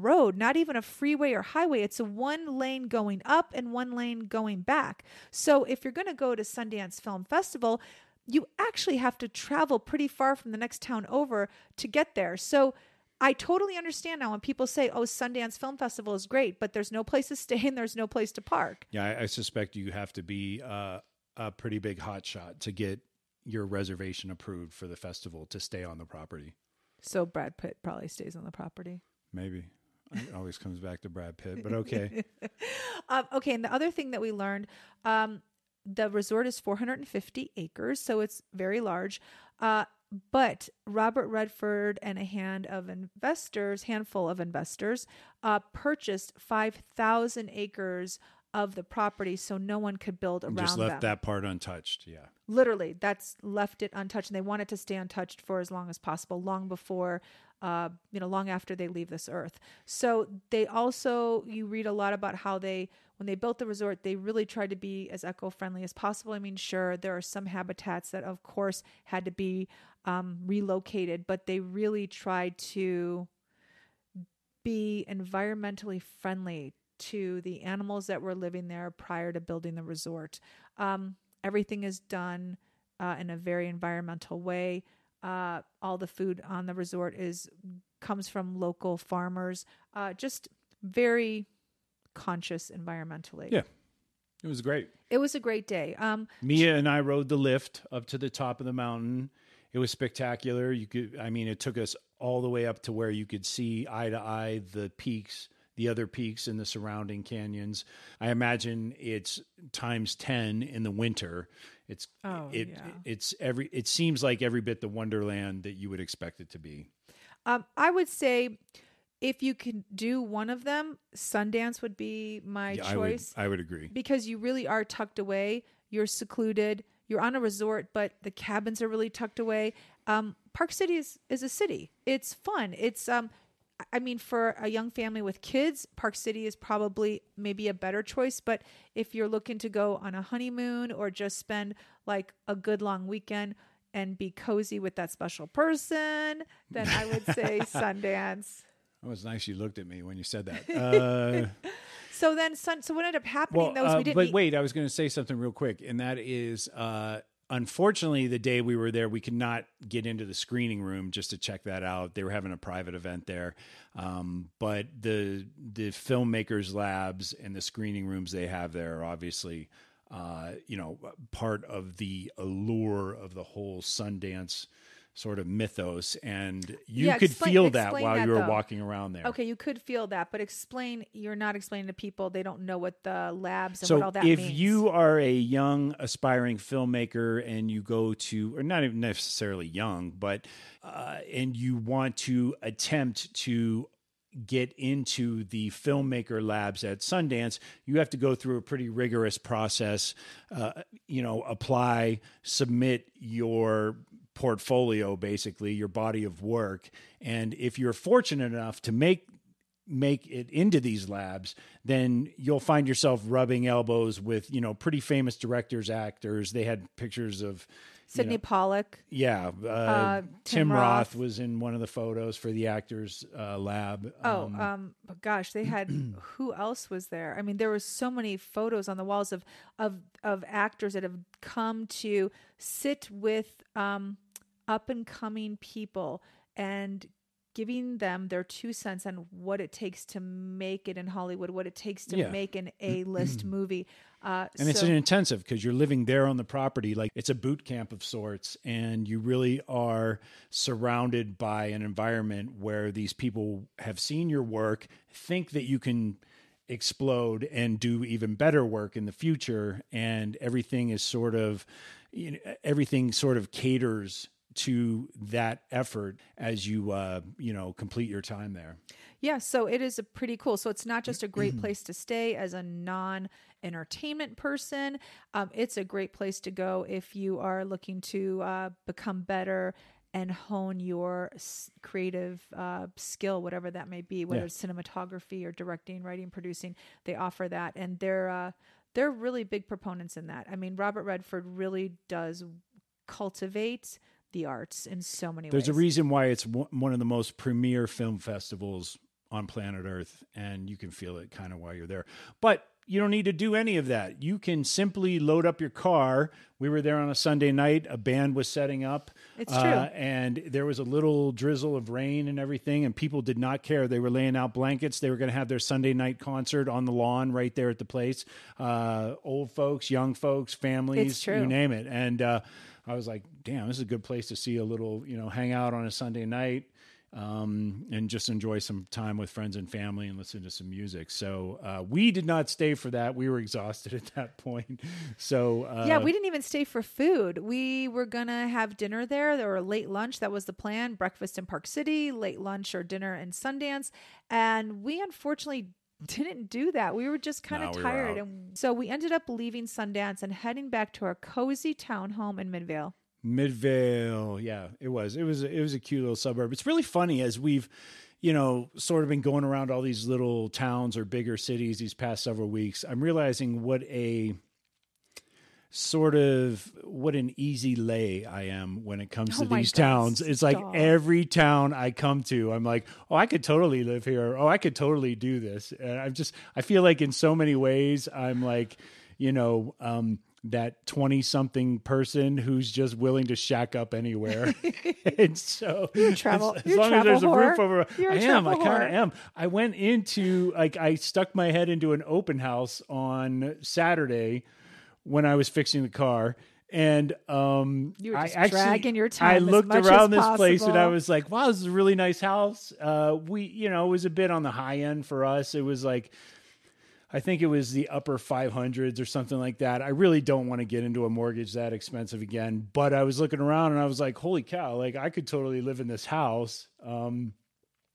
road, not even a freeway or highway. It's a one lane going up and one lane going back. So if you're going to go to Sundance Film Festival, you actually have to travel pretty far from the next town over to get there. So I totally understand now when people say, oh, Sundance Film Festival is great, but there's no place to stay and there's no place to park. Yeah, I suspect you have to be a pretty big hotshot to get your reservation approved for the festival to stay on the property. So Brad Pitt probably stays on the property. Maybe. It always comes back to Brad Pitt, but okay. Okay, and the other thing that we learned, the resort is 450 acres, so it's very large. But Robert Redford and a handful of investors, purchased 5,000 acres of the property, so no one could build around them. Just left that part untouched, yeah. Literally, that's left it untouched, and they want it to stay untouched for as long as possible, long after they leave this earth. So they also, you read a lot about how when they built the resort, they really tried to be as eco-friendly as possible. I mean, sure, there are some habitats that, of course, had to be relocated, but they really tried to be environmentally friendly to the animals that were living there prior to building the resort. Everything is done in a very environmental way. All the food on the resort comes from local farmers. Just very conscious environmentally. Yeah, it was great. It was a great day. Mia and I rode the lift up to the top of the mountain. It was spectacular. It took us all the way up to where you could see eye to eye the peaks, the other peaks and the surrounding canyons. I imagine it's times 10 in the winter. It seems like every bit the wonderland that you would expect it to be. I would say if you could do one of them, Sundance would be my choice. I would agree. Because you really are tucked away. You're secluded. You're on a resort, but the cabins are really tucked away. Park City is a city. It's fun. It's, for a young family with kids, Park City is probably maybe a better choice. But if you're looking to go on a honeymoon or just spend like a good long weekend and be cozy with that special person, then I would say Sundance. That was nice. You looked at me when you said that. So what ended up happening? I was going to say something real quick. And that is, unfortunately, the day we were there, we could not get into the screening room just to check that out. They were having a private event there. But the filmmakers labs and the screening rooms they have there are obviously, part of the allure of the whole Sundance sort of mythos, and you could feel that while you were walking around there. Okay, you could feel that, but explain, you're not explaining to people, they don't know what the labs and so what all that means. So if you are a young, aspiring filmmaker and you go to, or not even necessarily young, but, and you want to attempt to get into the filmmaker labs at Sundance, you have to go through a pretty rigorous process, apply, submit your portfolio, basically your body of work. And if you're fortunate enough to make it into these labs, then you'll find yourself rubbing elbows with, pretty famous directors, actors. They had pictures of Sidney Pollack. Yeah. Tim Roth was in one of the photos for the actors lab. They had, who else was there? I mean, there were so many photos on the walls of actors that have come to sit with up and coming people and giving them their 2 cents on what it takes to make it in Hollywood, what it takes to make an A-list movie. And it's an intensive, because you're living there on the property. Like, it's a boot camp of sorts, and you really are surrounded by an environment where these people have seen your work, think that you can explode and do even better work in the future. And everything is sort of, everything sort of caters to that effort as you, complete your time there. Yeah. So it is a pretty cool. So it's not just a great place to stay as a non-entertainment person. It's a great place to go if you are looking to become better and hone your creative skill, whatever that may be, whether it's cinematography or directing, writing, producing. They offer that. And they're really big proponents in that. I mean, Robert Redford really does cultivate the arts in so many ways. There's a reason why it's one of the most premier film festivals on planet Earth, and you can feel it kind of while you're there. But you don't need to do any of that. You can simply load up your car. We were there on a Sunday night. A band was setting up. It's true. And there was a little drizzle of rain and everything, and people did not care. They were laying out blankets. They were going to have their Sunday night concert on the lawn right there at the place. Old folks, young folks, families, you name it. And I was like, damn, this is a good place to see a little, hang out on a Sunday night. And just enjoy some time with friends and family and listen to some music. So, we did not stay for that. We were exhausted at that point. So, we didn't even stay for food. We were going to have dinner there. There were late lunch. That was the plan. Breakfast in Park City, late lunch or dinner in Sundance. And we unfortunately didn't do that. We were just kind of tired. And so we ended up leaving Sundance and heading back to our cozy townhome in Midvale. Midvale. Yeah, it was. It was a cute little suburb. It's really funny, as we've, sort of been going around all these little towns or bigger cities these past several weeks, I'm realizing what an easy lay I am when it comes to these towns. It's like every town I come to, I'm like, oh, I could totally live here. Oh, I could totally do this. And I feel like in so many ways, I'm like, that 20-something person who's just willing to shack up anywhere. And so I kind of am. I went into, I stuck my head into an open house on Saturday when I was fixing the car. And you were just dragging your time. I looked around this place and I was like, wow, this is a really nice house. It was a bit on the high end for us. It was like, I think it was the upper 500s or something like that. I really don't want to get into a mortgage that expensive again, but I was looking around and I was like, holy cow, like I could totally live in this house. And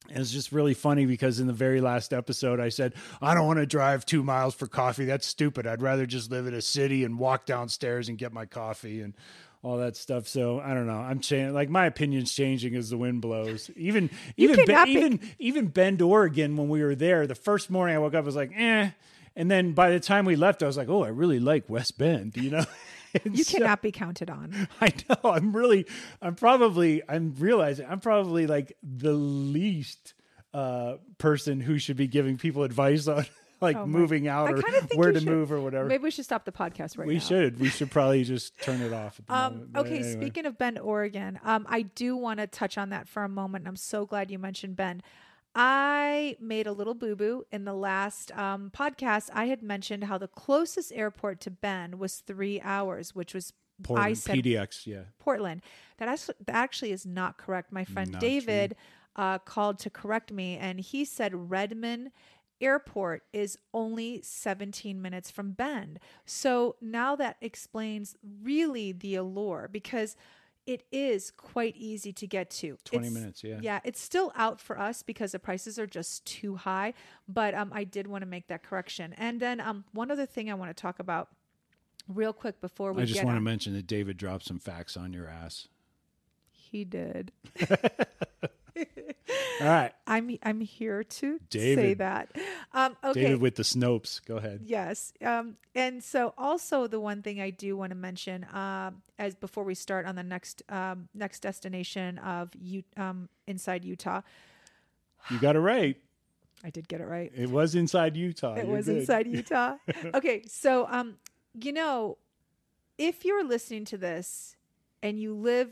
it's just really funny because in the very last episode, I said, I don't want to drive 2 miles for coffee. That's stupid. I'd rather just live in a city and walk downstairs and get my coffee and all that stuff. So I don't know. I'm changing. Like, my opinion's changing as the wind blows. Even Bend, Oregon, when we were there, the first morning I woke up, I was like, eh. And then by the time we left, I was like, oh, I really like West Bend, You cannot be counted on. I know. I'm realizing I'm probably like the least person who should be giving people advice on moving out or where to move or whatever. Maybe we should stop the podcast right now. We should probably just turn it off. Anyway. Speaking of Bend, Oregon, I do want to touch on that for a moment. I'm so glad you mentioned Bend. I made a little boo-boo in the last podcast. I had mentioned how the closest airport to Bend was 3 hours, which was Portland, PDX, yeah. Portland. That actually is not correct. My friend David called to correct me, and he said Redmond Airport is only 17 minutes from Bend. So now that explains really the allure, because it is quite easy to get to. 20 minutes, yeah. Yeah, it's still out for us because the prices are just too high, but I did want to make that correction. And then one other thing I want to talk about real quick before we I just want to mention that David dropped some facts on your ass. He did. All right. I'm here to say that. Okay. David with the Snopes. Go ahead. Yes. And so also the one thing I do want to mention as before we start on the next destination of inside Utah. You got it right. I did get it right. It was inside Utah. Inside Utah. Okay. So, you know, if you're listening to this and you live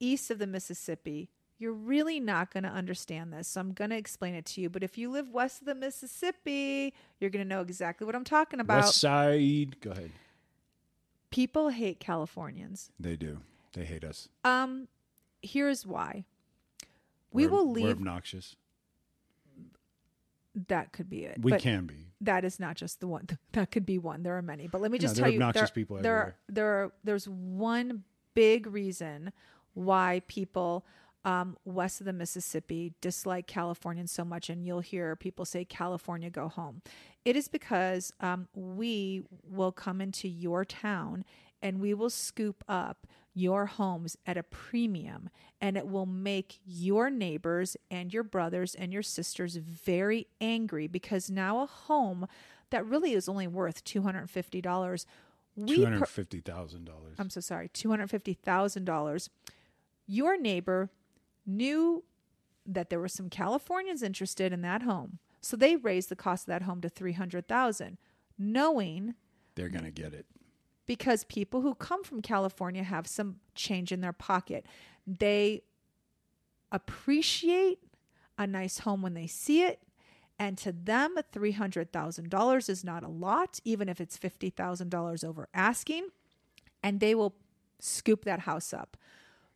east of the Mississippi, you're really not going to understand this. So I'm going to explain it to you. But if you live west of the Mississippi, you're going to know exactly what I'm talking about. West side. Go ahead. People hate Californians. They do. They hate us. Here's why. We're obnoxious. That could be it. We can be. That is not just the one. That could be one. There are many. But let me just tell you. Obnoxious people everywhere. There's one big reason why people west of the Mississippi dislike Californians so much, and you'll hear people say, California, go home. It is because we will come into your town and we will scoop up your homes at a premium, and it will make your neighbors and your brothers and your sisters very angry, because now a home that really is only worth $250. $250,000. I'm so sorry. $250,000. Your neighbor knew that there were some Californians interested in that home, so they raised the cost of that home to $300,000, knowing they're going to get it, because people who come from California have some change in their pocket. They appreciate a nice home when they see it, and to them, $300,000 is not a lot, even if it's $50,000 over asking, and they will scoop that house up.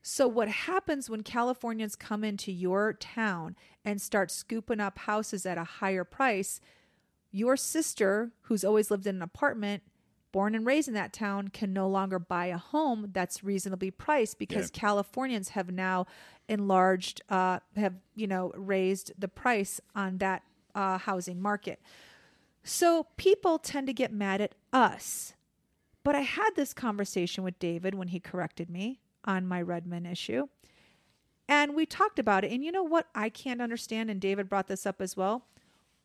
So what happens when Californians come into your town and start scooping up houses at a higher price? Your sister, who's always lived in an apartment, born and raised in that town, can no longer buy a home that's reasonably priced, because Californians have now enlarged, raised the price on that housing market. So people tend to get mad at us. But I had this conversation with David when he corrected me on my Redmond issue, and we talked about it. And you know what I can't understand, and David brought this up as well?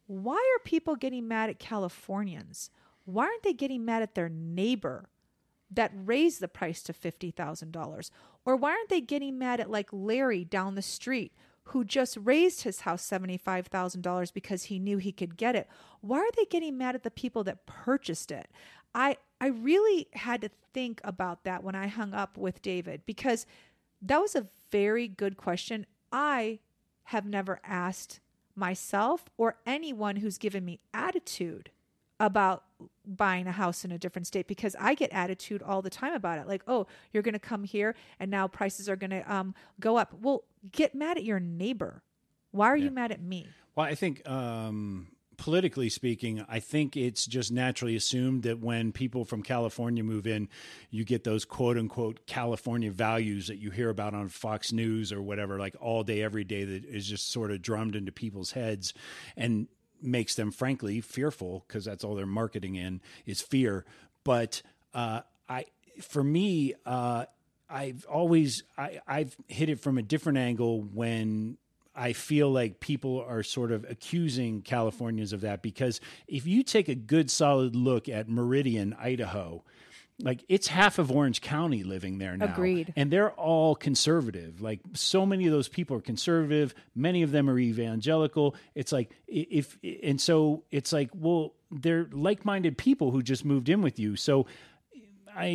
Why are people getting mad at Californians? Why aren't they getting mad at their neighbor that raised the price to $50,000? Or why aren't they getting mad at like Larry down the street, who just raised his house $75,000 because he knew he could get it? Why are they getting mad at the people that purchased it? I really had to think about that when I hung up with David, because that was a very good question I have never asked myself or anyone who's given me attitude about buying a house in a different state, because I get attitude all the time about it. Like, oh, you're going to come here and now prices are going to go up. Well, get mad at your neighbor. Why are you mad at me? Well, I think politically speaking, I think it's just naturally assumed that when people from California move in, you get those quote unquote California values that you hear about on Fox News or whatever, like all day, every day, that is just sort of drummed into people's heads and makes them, frankly, fearful, because that's all they're marketing in is fear. But I've hit it from a different angle when I feel like people are sort of accusing Californians of that, because if you take a good solid look at Meridian, Idaho, like it's half of Orange County living there now. Agreed. And they're all conservative. Like so many of those people are conservative. Many of them are evangelical. It's like, so it's like, well, they're like-minded people who just moved in with you. So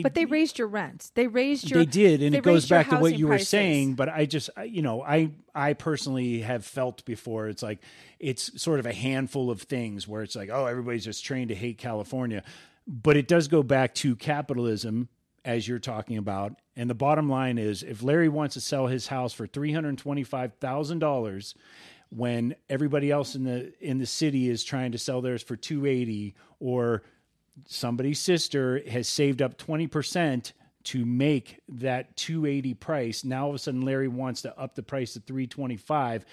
but they raised your rent. They did, and it goes back to what you were saying. But I just, I personally have felt before. It's like it's sort of a handful of things where it's like, oh, everybody's just trained to hate California, but it does go back to capitalism as you're talking about. And the bottom line is, if Larry wants to sell his house for $325,000 when everybody else in the city is trying to sell theirs for $280,000, or somebody's sister has saved up 20% to make that $280,000 price, now all of a sudden Larry wants to up the price to $325,000,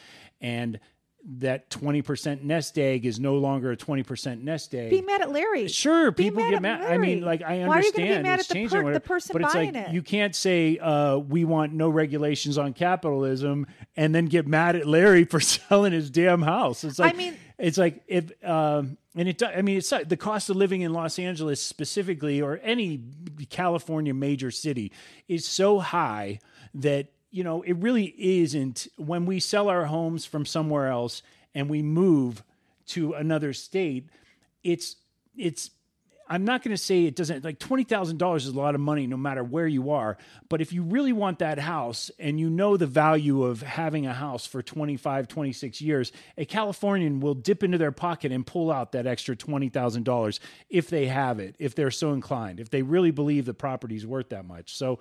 and that 20% nest egg is no longer a 20% nest egg. Be mad at Larry. Sure, people get mad. I mean, like, I understand. Why are you going to be mad at the person buying it? But it's like, you can't say, we want no regulations on capitalism, and then get mad at Larry for selling his damn house. It's like, I mean, it's like if, and it, I mean, it's the cost of living in Los Angeles specifically, or any California major city, is so high that, you know, it really isn't. When we sell our homes from somewhere else and we move to another state, it's I'm not going to say it doesn't, like, $20,000 is a lot of money no matter where you are. But if you really want that house, and you know the value of having a house for 25, 26 years, a Californian will dip into their pocket and pull out that extra $20,000 if they have it, if they're so inclined, if they really believe the property's worth that much. So,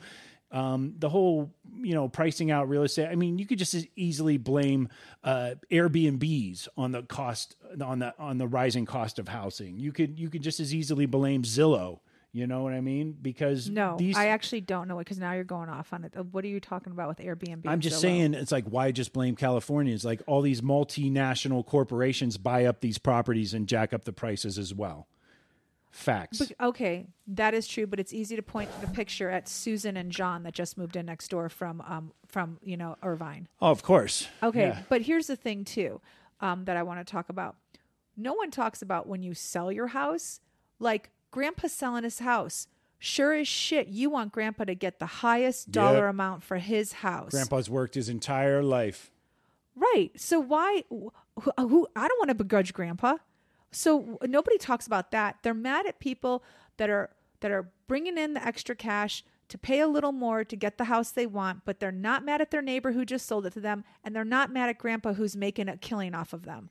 the whole, you know, pricing out real estate, I mean, you could just as easily blame Airbnbs on the cost, on the rising cost of housing. You could just as easily blame Zillow. You know what I mean? Because no, I actually don't know it, because now you're going off on it. What are you talking about with Airbnb? I'm just saying, it's like, why just blame Californians? Like, all these multinational corporations buy up these properties and jack up the prices as well. Facts. Okay, that is true, but it's easy to point the picture at Susan and John that just moved in next door from you know, Irvine. Oh, of course. Okay, yeah. But here's the thing too, that I want to talk about. No one talks about when you sell your house, like, Grandpa's selling his house. Sure as shit, you want Grandpa to get the highest dollar amount for his house. Grandpa's worked his entire life. Right. So why? Who? I don't want to begrudge Grandpa. So nobody talks about that. They're mad at people that are bringing in the extra cash to pay a little more to get the house they want, but they're not mad at their neighbor who just sold it to them, and they're not mad at Grandpa who's making a killing off of them.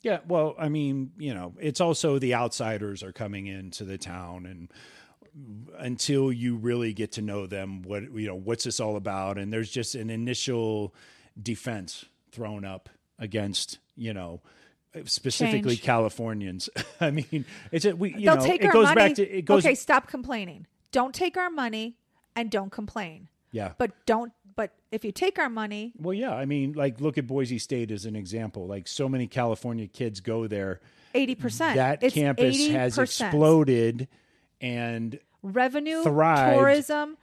Yeah, well, I mean, you know, it's also the outsiders are coming into the town, and until you really get to know them, what's this all about? And there's just an initial defense thrown up against, you know, specifically change. Californians. I mean, it goes back to okay, stop complaining. Don't take our money and don't complain. Yeah. But if you take our money. Well, yeah. I mean, like, look at Boise State as an example. Like, so many California kids go there. 80%. Campus 80%. Has exploded, and revenue, thrived, tourism,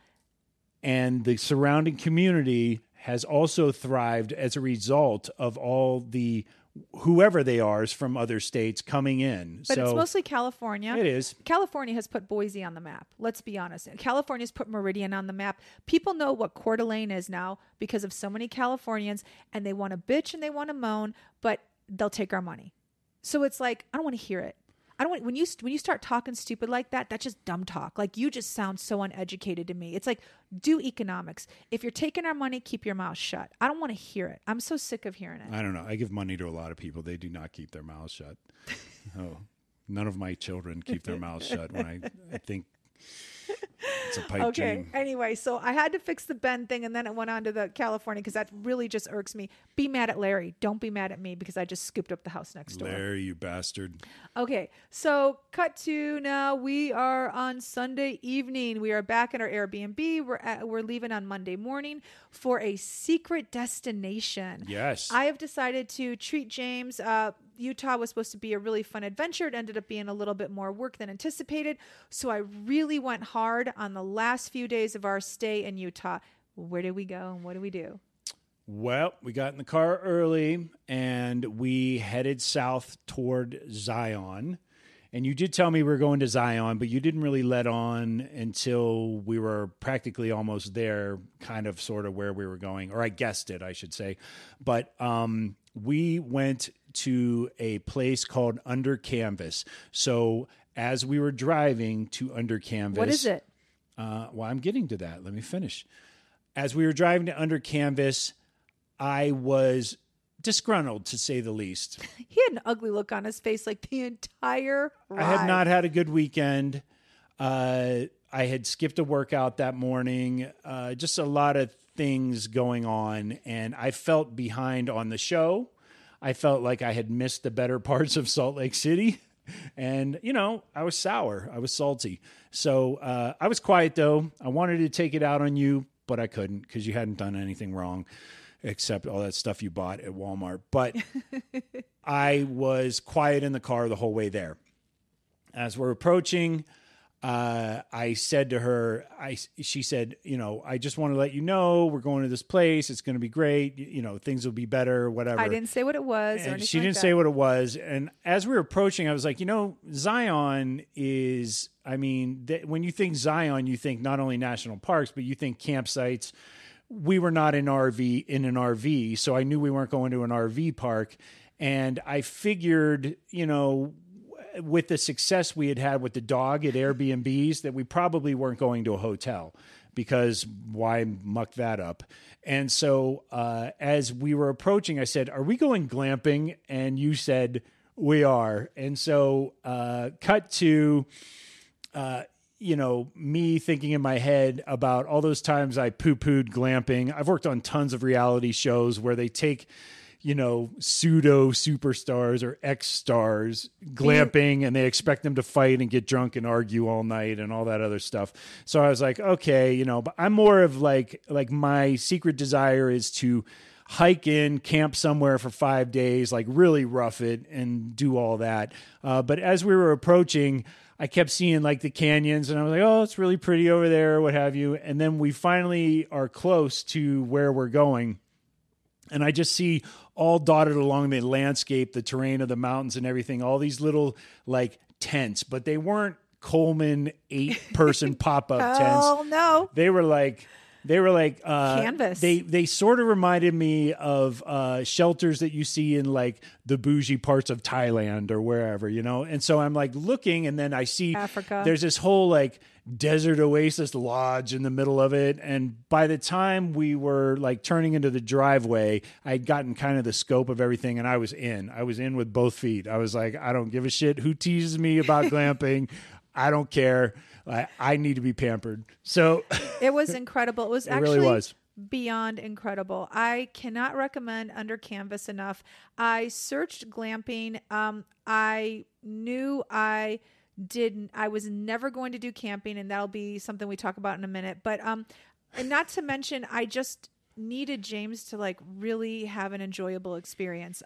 and the surrounding community has also thrived as a result of all the whoever they are is from other states coming in. But it's mostly California. It is. California has put Boise on the map. Let's be honest. California's put Meridian on the map. People know what Coeur d'Alene is now because of so many Californians, and they want to bitch and they want to moan, but they'll take our money. So it's like, I don't want to hear it. I don't want, when you start talking stupid like that, that's just dumb talk. Like, you just sound so uneducated to me. It's like, do economics. If you're taking our money, keep your mouth shut. I don't want to hear it. I'm so sick of hearing it. I don't know. I give money to a lot of people. They do not keep their mouths shut. Oh, none of my children keep their mouths shut when I think it's a pipe dream. Anyway, so I had to fix the Bend thing, and then it went on to the California, because that really just irks me. Be mad at Larry. Don't be mad at me, because I just scooped up the house next door. Larry, you bastard. Okay, so cut to now. We are on Sunday evening. We are back at our Airbnb. We're leaving on Monday morning for a secret destination. Yes. I have decided to treat James. Utah was supposed to be a really fun adventure. It ended up being a little bit more work than anticipated. So I really went hard on the last few days of our stay in Utah. Where did we go and what did we do? Well, we got in the car early and we headed south toward Zion. And you did tell me we were going to Zion, but you didn't really let on until we were practically almost there, kind of sort of where we were going, or I guessed it, I should say. But we went to a place called Under Canvas. So as we were driving to Under Canvas... What is it? Well, I'm getting to that. Let me finish. As we were driving to Under Canvas, I was disgruntled, to say the least. He had an ugly look on his face like the entire ride. I had not had a good weekend. I had skipped a workout that morning, just a lot of things going on. And I felt behind on the show. I felt like I had missed the better parts of Salt Lake City. And, you know, I was sour. I was salty. So I was quiet, though. I wanted to take it out on you, but I couldn't because you hadn't done anything wrong except all that stuff you bought at Walmart. But I was quiet in the car the whole way there. As we're approaching, I said to her, she said, you know, I just want to let you know we're going to this place. It's going to be great. You know, things will be better, whatever. I didn't say what it was. And she didn't say what it was. And as we were approaching, I was like, you know, Zion is, I mean, when you think Zion, you think not only national parks, but you think campsites. We were not in an RV. So I knew we weren't going to an RV park. And I figured, you know, with the success we had had with the dog at Airbnbs, that we probably weren't going to a hotel, because why muck that up? And so as we were approaching, I said, are we going glamping? And you said, we are. And so cut to, you know, me thinking in my head about all those times I poo-pooed glamping. I've worked on tons of reality shows where they take, you know, pseudo superstars or ex stars glamping and they expect them to fight and get drunk and argue all night and all that other stuff. So I was like, okay, you know, but I'm more of like my secret desire is to hike in, camp somewhere for 5 days, like really rough it and do all that. But as we were approaching, I kept seeing like the canyons and I was like, oh, it's really pretty over there, what have you. And then we finally are close to where we're going. And I just see all dotted along the landscape, the terrain of the mountains and everything, all these little like tents, but they weren't Coleman 8-person pop-up tents. Oh no. They were like canvas. They sort of reminded me of shelters that you see in like the bougie parts of Thailand or wherever, you know? And so I'm like looking and then I see Africa. There's this whole like desert oasis lodge in the middle of it. And by the time we were like turning into the driveway, I had gotten kind of the scope of everything and I was in with both feet. I was like, I don't give a shit who teases me about glamping. I don't care. I need to be pampered. So it was incredible. It was it really was. Beyond incredible. I cannot recommend Under Canvas enough. I searched glamping. I knew I was never going to do camping, and that'll be something we talk about in a minute. But and not to mention, I just needed James to like really have an enjoyable experience.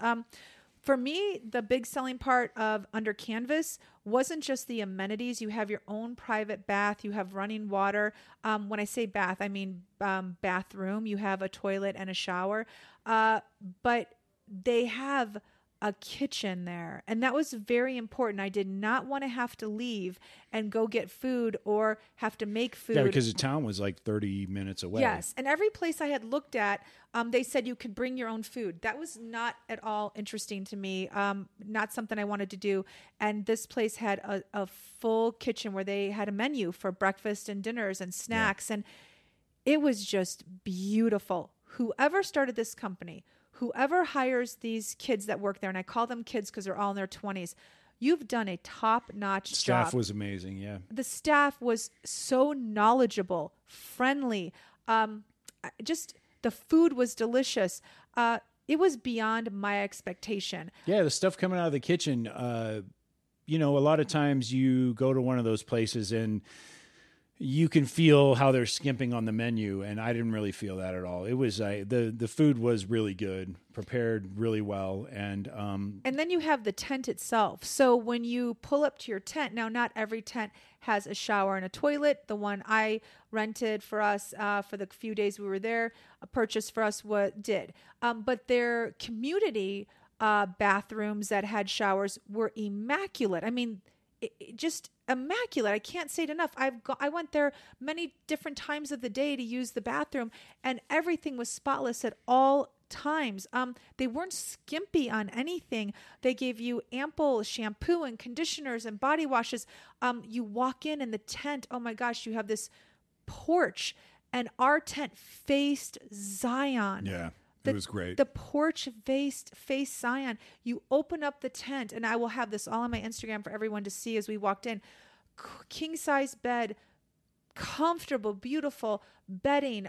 For me, the big selling part of Under Canvas wasn't just the amenities. You have your own private bath. You have running water. When I say bath, I mean bathroom. You have a toilet and a shower. But they have a kitchen there. And that was very important. I did not want to have to leave and go get food or have to make food. Yeah, because the town was like 30 minutes away. Yes. And every place I had looked at, they said you could bring your own food. That was not at all interesting to me. Not something I wanted to do. And this place had a full kitchen where they had a menu for breakfast and dinners and snacks. Yeah. And it was just beautiful. Whoever started this company, whoever hires these kids that work there, and I call them kids because they're all in their 20s, you've done a top-notch job. Staff was amazing, yeah. The staff was so knowledgeable, friendly. Just the food was delicious. It was beyond my expectation. Yeah, the stuff coming out of the kitchen, you know, a lot of times you go to one of those places and you can feel how they're skimping on the menu, and I didn't really feel that at all. It was the food was really good, prepared really well, and then you have the tent itself. So when you pull up to your tent, now not every tent has a shower and a toilet. The one I rented for us for the few days we were there, a purchase for us did, but their community bathrooms that had showers were immaculate. I mean, it just immaculate. I can't say it enough. I went there many different times of the day to use the bathroom, and everything was spotless at all times. They weren't skimpy on anything. They gave you ample shampoo and conditioners and body washes. You walk in the tent, oh my gosh, you have this porch, and our tent faced Zion. Yeah. It was great. The porch faced Zion. You open up the tent, and I will have this all on my Instagram for everyone to see as we walked in. King size bed, comfortable, beautiful bedding,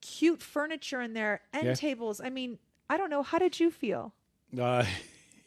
cute furniture in there, end tables. I mean, I don't know. How did you feel?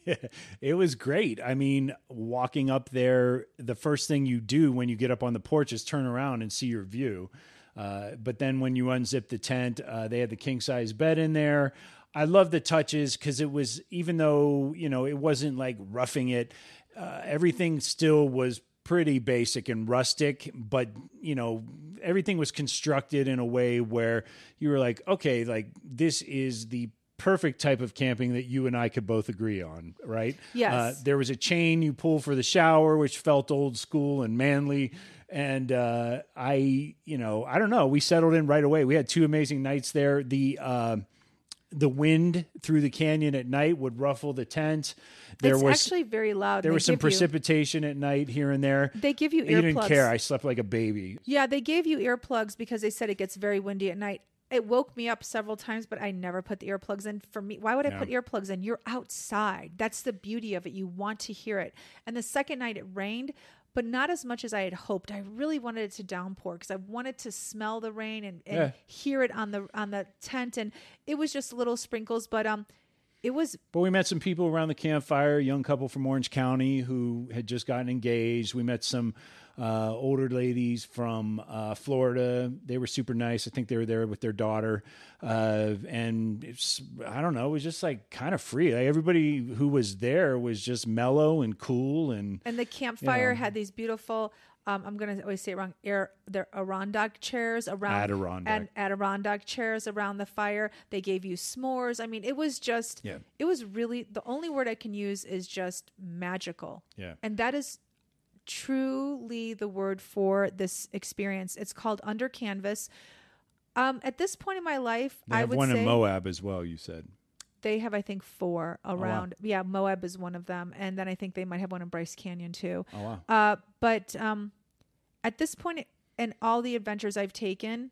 It was great. I mean, walking up there, the first thing you do when you get up on the porch is turn around and see your view. But then when you unzip the tent, they had the king size bed in there. I love the touches because it was, even though, you know, it wasn't like roughing it, everything still was pretty basic and rustic, but you know, everything was constructed in a way where you were like, okay, like this is the perfect type of camping that you and I could both agree on, right? Yes. There was a chain you pull for the shower, which felt old school and manly. And I don't know. We settled in right away. We had two amazing nights there. The wind through the canyon at night would ruffle the tent. It's actually very loud. There was some precipitation at night here and there. They give you earplugs. You didn't care. I slept like a baby. Yeah, they gave you earplugs because they said it gets very windy at night. It woke me up several times, but I never put the earplugs in. For me, why would I put earplugs in? You're outside. That's the beauty of it. You want to hear it. And the second night it rained, but not as much as I had hoped. I really wanted it to downpour because I wanted to smell the rain and hear it on the tent. And it was just little sprinkles, but it was. But we met some people around the campfire, a young couple from Orange County who had just gotten engaged. We met some older ladies from Florida. They were super nice. I think they were there with their daughter. And it's, I don't know, it was just like kind of free. Like everybody who was there was just mellow and cool. And the campfire had these beautiful, I'm going to always say it wrong, their Adirondack chairs around the fire. They gave you s'mores. I mean, it was just, it was really, the only word I can use is just magical. Yeah. And that is truly the word for this experience. It's called Under Canvas. At this point in my life, I would say... They have one in Moab as well, you said. They have, I think, four around. Oh, wow. Yeah, Moab is one of them. And then I think they might have one in Bryce Canyon, too. Oh, wow. But at this point in all the adventures I've taken,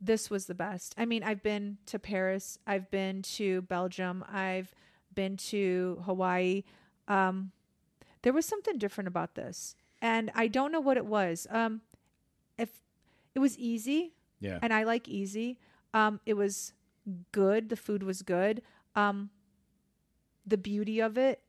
this was the best. I mean, I've been to Paris. I've been to Belgium. I've been to Hawaii. There was something different about this, and I don't know what it was. If it was easy, and I like easy. It was good. The food was good. The beauty of it,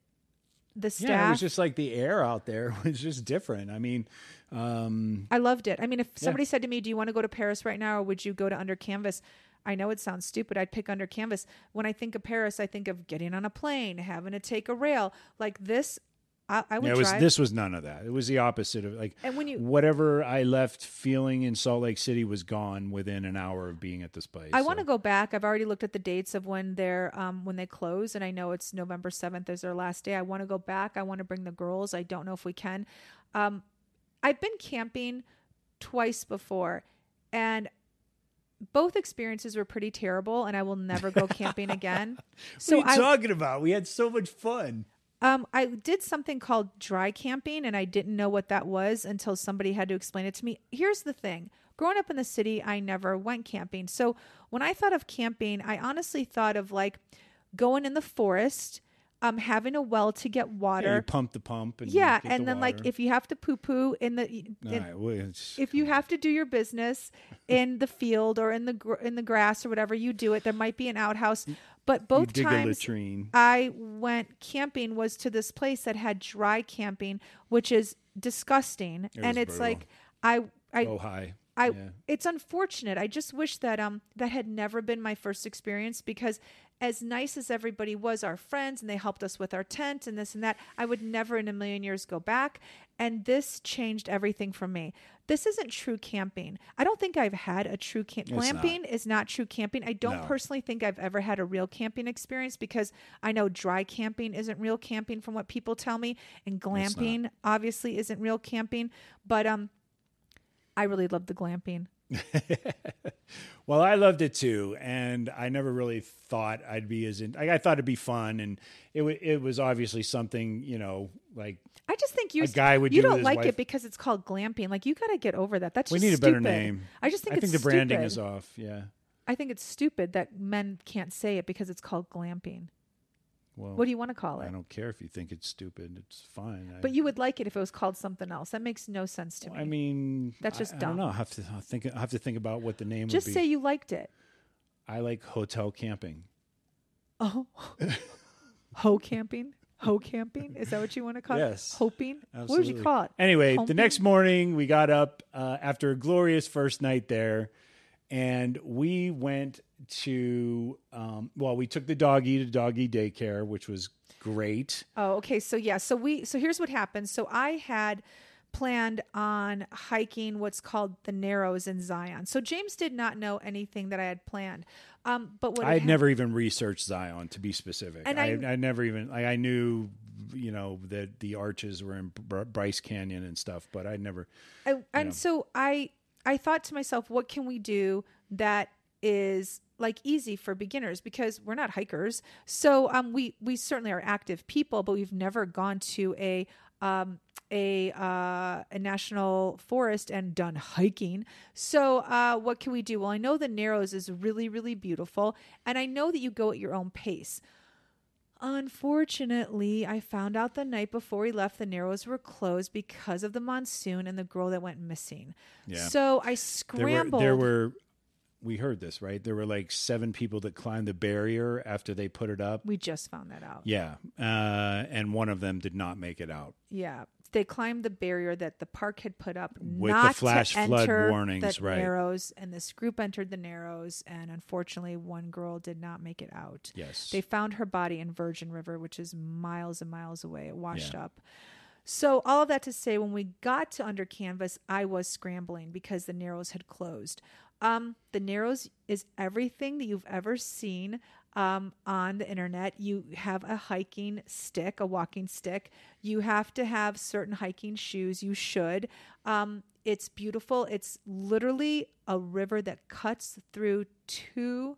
the staff. Yeah, it was just like the air out there was just different. I mean, I loved it. I mean, if somebody said to me, "Do you want to go to Paris right now, or would you go to Under Canvas?" I know it sounds stupid. I'd pick Under Canvas. When I think of Paris, I think of getting on a plane, having to take a rail like this. I would drive. This was none of that. It was the opposite of like, and when whatever I left feeling in Salt Lake City was gone within an hour of being at this place. I want to go back. I've already looked at the dates of when they're when they close, and I know it's November 7th is their last day. I want to go back. I want to bring the girls. I don't know if we can. I've been camping twice before, and both experiences were pretty terrible, and I will never go camping again. So what are you talking about? We had so much fun. I did something called dry camping, and I didn't know what that was until somebody had to explain it to me. Here's the thing. Growing up in the city, I never went camping. So when I thought of camping, I honestly thought of like going in the forest, having a well to get water. Yeah, you pump the pump. And yeah, and then water. Like if you have to poo-poo if you have to do your business in the field or in the grass or whatever, you do it. There might be an outhouse. But both times I went camping was to this place that had dry camping, which is disgusting. It's brutal. Like it's unfortunate. I just wish that that had never been my first experience, because as nice as everybody was, our friends, and they helped us with our tent and this and that, I would never in a million years go back. And this changed everything for me. This isn't true camping. I don't think I've had a true camping. Glamping is not true camping. I don't personally think I've ever had a real camping experience, because I know dry camping isn't real camping from what people tell me. And glamping obviously isn't real camping. But I really loved the glamping. Well, I loved it too, and I never really thought I'd be I thought it'd be fun, and it was obviously something, you know, like I just think you don't like it because it's called glamping. Like you got to get over that. That's just stupid. We need a better name. I just think it's stupid. I think the branding is off. Yeah, I think it's stupid that men can't say it because it's called glamping. Well, what do you want to call it? I don't care if you think it's stupid. It's fine. But you would like it if it was called something else. That makes no sense to me. I mean, that's just dumb. I don't know. I have to think about what the name would be. Just say you liked it. I like hotel camping. Oh. Ho camping? Ho camping? Is that what you want to call it? Yes. Hoping? Absolutely. What would you call it? Anyway, Hoping? The next morning we got up after a glorious first night there. And we went to, we took the doggy to doggy daycare, which was great. Oh, okay. So yeah, so here's what happened. So I had planned on hiking what's called the Narrows in Zion. So James did not know anything that I had planned. But what I had never even researched Zion, to be specific. And I never even, I knew, you know, that the arches were in Bryce Canyon and stuff, but I never. So I thought to myself, what can we do that is like easy for beginners, because we're not hikers. So we certainly are active people, but we've never gone to a national forest and done hiking. So what can we do? Well, I know the Narrows is really, really beautiful, and I know that you go at your own pace. Unfortunately, I found out the night before we left, the Narrows were closed because of the monsoon and the girl that went missing. Yeah. So I scrambled. There were we heard this, right? There were like 7 people that climbed the barrier after they put it up. We just found that out. Yeah. And one of them did not make it out. Yeah. They climbed the barrier that the park had put up with not the flash to flood enter warnings, the right? Narrows, and this group entered the Narrows, and unfortunately, one girl did not make it out. Yes, they found her body in Virgin River, which is miles and miles away. It washed up. So all of that to say, when we got to Under Canvas, I was scrambling because the Narrows had closed. The Narrows is everything that you've ever seen on the internet. You have a hiking stick, a walking stick. You have to have certain hiking shoes. You should. It's beautiful. It's literally a river that cuts through 2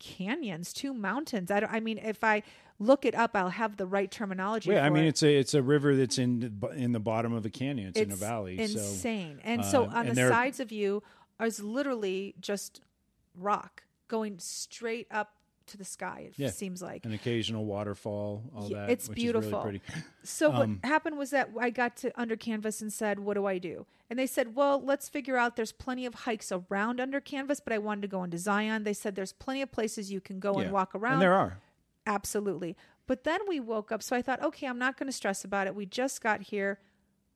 canyons, 2 mountains. If I look it up, I'll have the right terminology. Yeah, it's a river that's in the bottom of a canyon. It's in a valley. Insane. So, and so on the sides of you is literally just rock going straight up to the sky. It seems like an occasional waterfall, all that. It's beautiful. Really pretty. So what happened was that I got to Under Canvas and said, what do I do? And they said, well, let's figure out, there's plenty of hikes around Under Canvas, but I wanted to go into Zion. They said, there's plenty of places you can go and walk around. And there are. Absolutely. But then we woke up. So I thought, okay, I'm not going to stress about it. We just got here.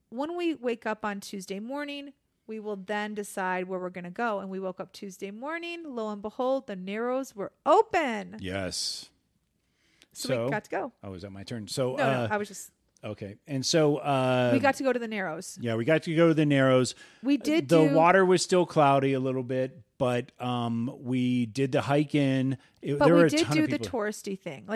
When we wake up on Tuesday morning, we will then decide where we're going to go. And we woke up Tuesday morning. Lo and behold, the Narrows were open. Yes. So we got to go. Oh, is that my turn? So no, I was just. Okay. And so we got to go to the Narrows. Yeah, we got to go to the Narrows. We did. The water was still cloudy a little bit, but we did the hike in. But we did do the touristy thing.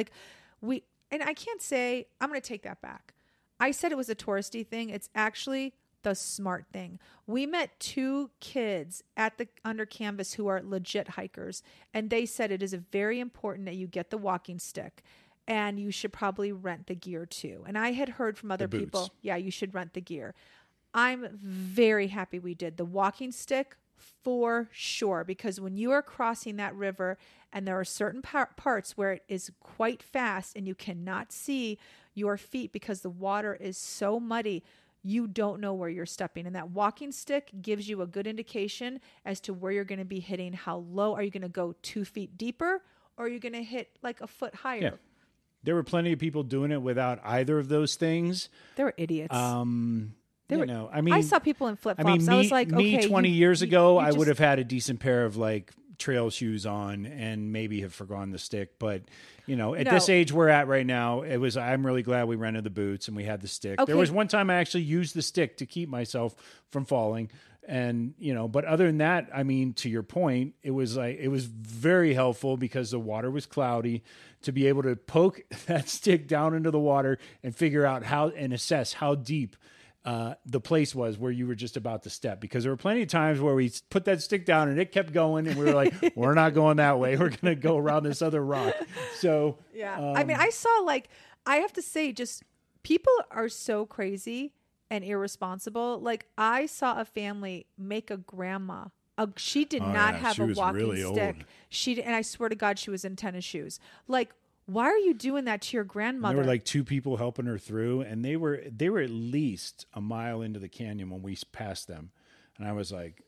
And I can't say, I'm going to take that back. I said it was a touristy thing. It's actually the smart thing. We met 2 kids at the Under Canvas who are legit hikers, and they said it is very important that you get the walking stick, and you should probably rent the gear too. And I had heard from other people, you should rent the gear. I'm very happy we did the walking stick for sure, because when you are crossing that river, and there are certain parts where it is quite fast and you cannot see your feet because the water is so muddy, you don't know where you're stepping. And that walking stick gives you a good indication as to where you're going to be hitting. How low are you going to go? 2 feet deeper, or are you going to hit like a foot higher? Yeah. There were plenty of people doing it without either of those things. They were idiots. I saw people in flip flops. I was like, me, okay, 20 years ago, I would have had a decent pair of like trail shoes on and maybe have forgotten the stick, but this age we're at right now, I'm really glad we rented the boots and we had the stick. Okay. There was one time I actually used the stick to keep myself from falling, and but other than that, to your point, it was very helpful because the water was cloudy to be able to poke that stick down into the water and figure out how and assess how deep the place was where you were just about to step, because there were plenty of times where we put that stick down and it kept going and we were like, we're not going that way. We're going to go around this other rock. So, yeah, I saw I have to say, just people are so crazy and irresponsible. Like I saw a family make a grandma. She did not have a walking stick. Old. She, and I swear to God, she was in tennis shoes. Like, why are you doing that to your grandmother? And there were like two people helping her through, and they were at least a mile into the canyon when we passed them. And I was like,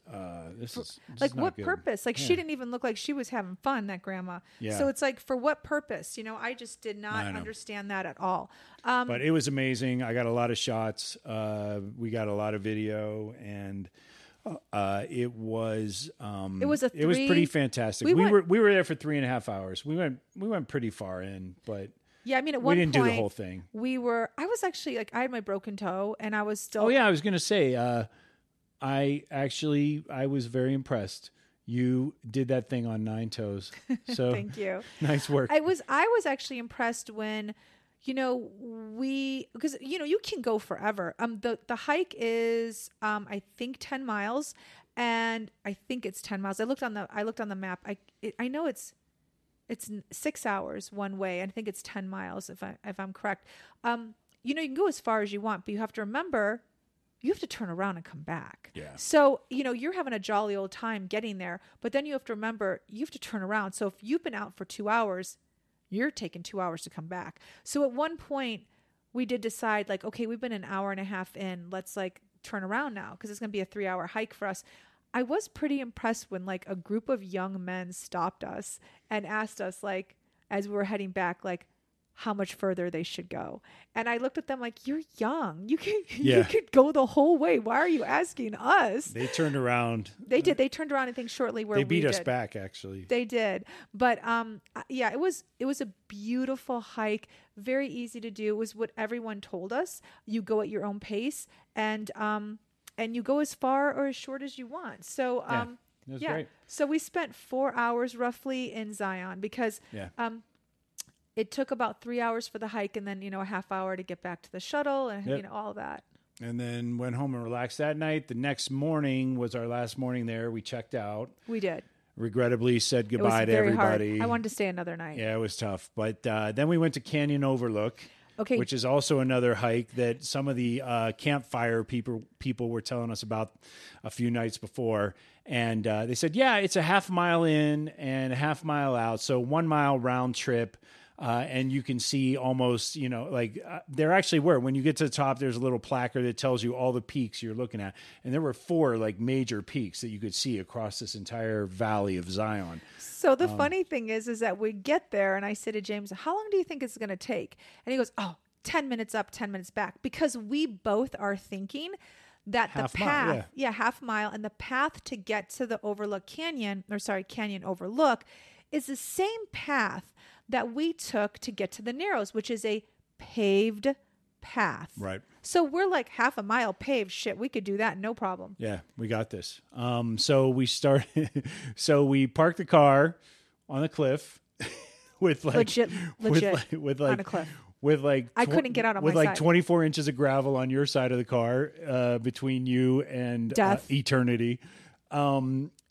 this is not good. What purpose? Like, yeah. She didn't even look like she was having fun, that grandma. Yeah. So it's like, for what purpose? You know, I just did not understand that at all. But it was amazing. I got a lot of shots. We got a lot of video, and it was pretty fantastic. We were there for 3.5 hours. We went pretty far in, but. Yeah, I mean, at one point, we didn't do the whole thing. I was actually, like, I had my broken toe, and I was still. Oh, yeah, I was going to say, I was very impressed. You did that thing on 9 toes. So thank you. Nice work. I was actually impressed when, you know, because, you know, you can go forever. The hike is, I think 10 miles, and I think it's 10 miles. I looked on the map. I know it's 6 hours one way. I think it's 10 miles if I'm correct. You know, you can go as far as you want, but you have to remember, you have to turn around and come back. Yeah. So, you know, you're having a jolly old time getting there, but then you have to remember, you have to turn around. So if you've been out for 2 hours, you're taking 2 hours to come back. So at one point we did decide, like, okay, we've been an hour and a half in, let's like turn around now, because it's going to be a 3-hour hike for us. I was pretty impressed when like a group of young men stopped us and asked us, like, as we were heading back, like, how much further they should go. And I looked at them like, you're young. You could go the whole way. Why are you asking us? They turned around. They did. They turned around, I think, shortly where we did. They beat us back, actually. They did. But yeah, it was a beautiful hike. Very easy to do. It was what everyone told us. You go at your own pace, and you go as far or as short as you want. So yeah. It was great. So we spent 4 hours roughly in Zion, because it took about 3 hours for the hike, and then, you know, a half hour to get back to the shuttle and, you know, all that. And then went home and relaxed that night. The next morning was our last morning there. We checked out. We did. Regrettably said goodbye to everybody. Hard. I wanted to stay another night. Yeah, it was tough. But then we went to Canyon Overlook, which is also another hike that some of the campfire people were telling us about a few nights before. And they said, yeah, it's a half mile in and a half mile out. So 1 mile round trip. And you can see almost, you know, like there actually were, when you get to the top, there's a little placard that tells you all the peaks you're looking at. And there were 4 like major peaks that you could see across this entire valley of Zion. So the funny thing is that we get there and I say to James, how long do you think it's going to take? And he goes, 10 minutes up, 10 minutes back. Because we both are thinking that half mile and the path to get to the Canyon Overlook is the same path that we took to get to the Narrows, which is a paved path. Right. So we're like half a mile paved. Shit, we could do that. No problem. Yeah, we got this. So we started, so we parked the car on the cliff with like, legit, on a cliff. With like I couldn't get out on with my like side. 24 inches of gravel on your side of the car, between you and death. Eternity.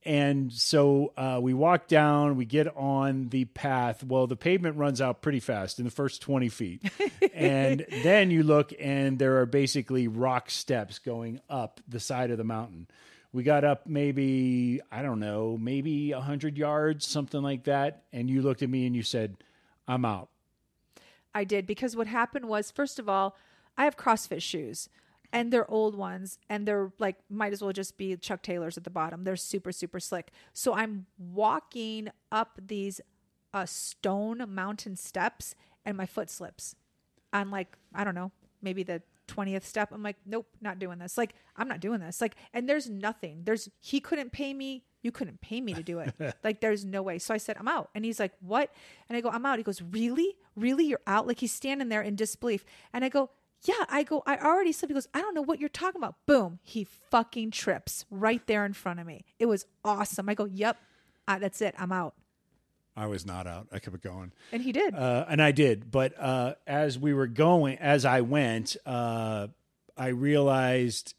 And so we walk down, we get on the path. Well, the pavement runs out pretty fast in the first 20 feet. And then you look and there are basically rock steps going up the side of the mountain. We got up maybe, I don't know, maybe 100 yards, something like that. And you looked at me and you said, I'm out. I did, because what happened was, first of all, I have CrossFit shoes. And they're old ones, and they're like, might as well just be Chuck Taylor's at the bottom. They're super, super slick. So I'm walking up these stone mountain steps, and my foot slips. I'm like, I don't know, maybe the 20th step. I'm like, nope, not doing this. Like, I'm not doing this. Like, and there's nothing. He couldn't pay me. You couldn't pay me to do it. Like, there's no way. So I said, I'm out. And he's like, what? And I go, I'm out. He goes, really? Really? You're out? Like, he's standing there in disbelief. And I go, yeah, I already slipped. He goes, I don't know what you're talking about. Boom. He fucking trips right there in front of me. It was awesome. I go, yep, that's it. I'm out. I was not out. I kept going. And he did. And I did. But as we were going, as I went, I realized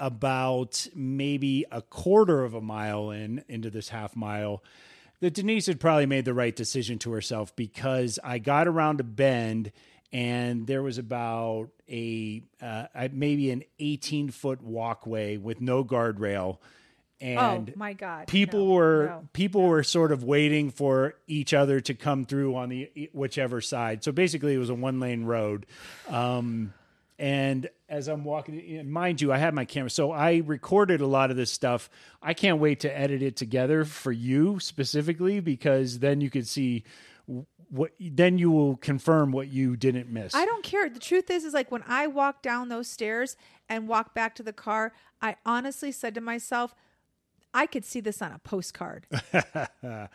about maybe a quarter of a mile into this half mile that Denise had probably made the right decision to herself, because I got around a bend and there was about maybe an 18-foot walkway with no guardrail. And oh my God, people were sort of waiting for each other to come through on the whichever side. So basically it was a one-lane road. And as I'm walking in, mind you, I had my camera. So I recorded a lot of this stuff. I can't wait to edit it together for you specifically, because then you could see then you will confirm what you didn't miss. I don't care. The truth is like when I walked down those stairs and walked back to the car, I honestly said to myself, I could see this on a postcard. I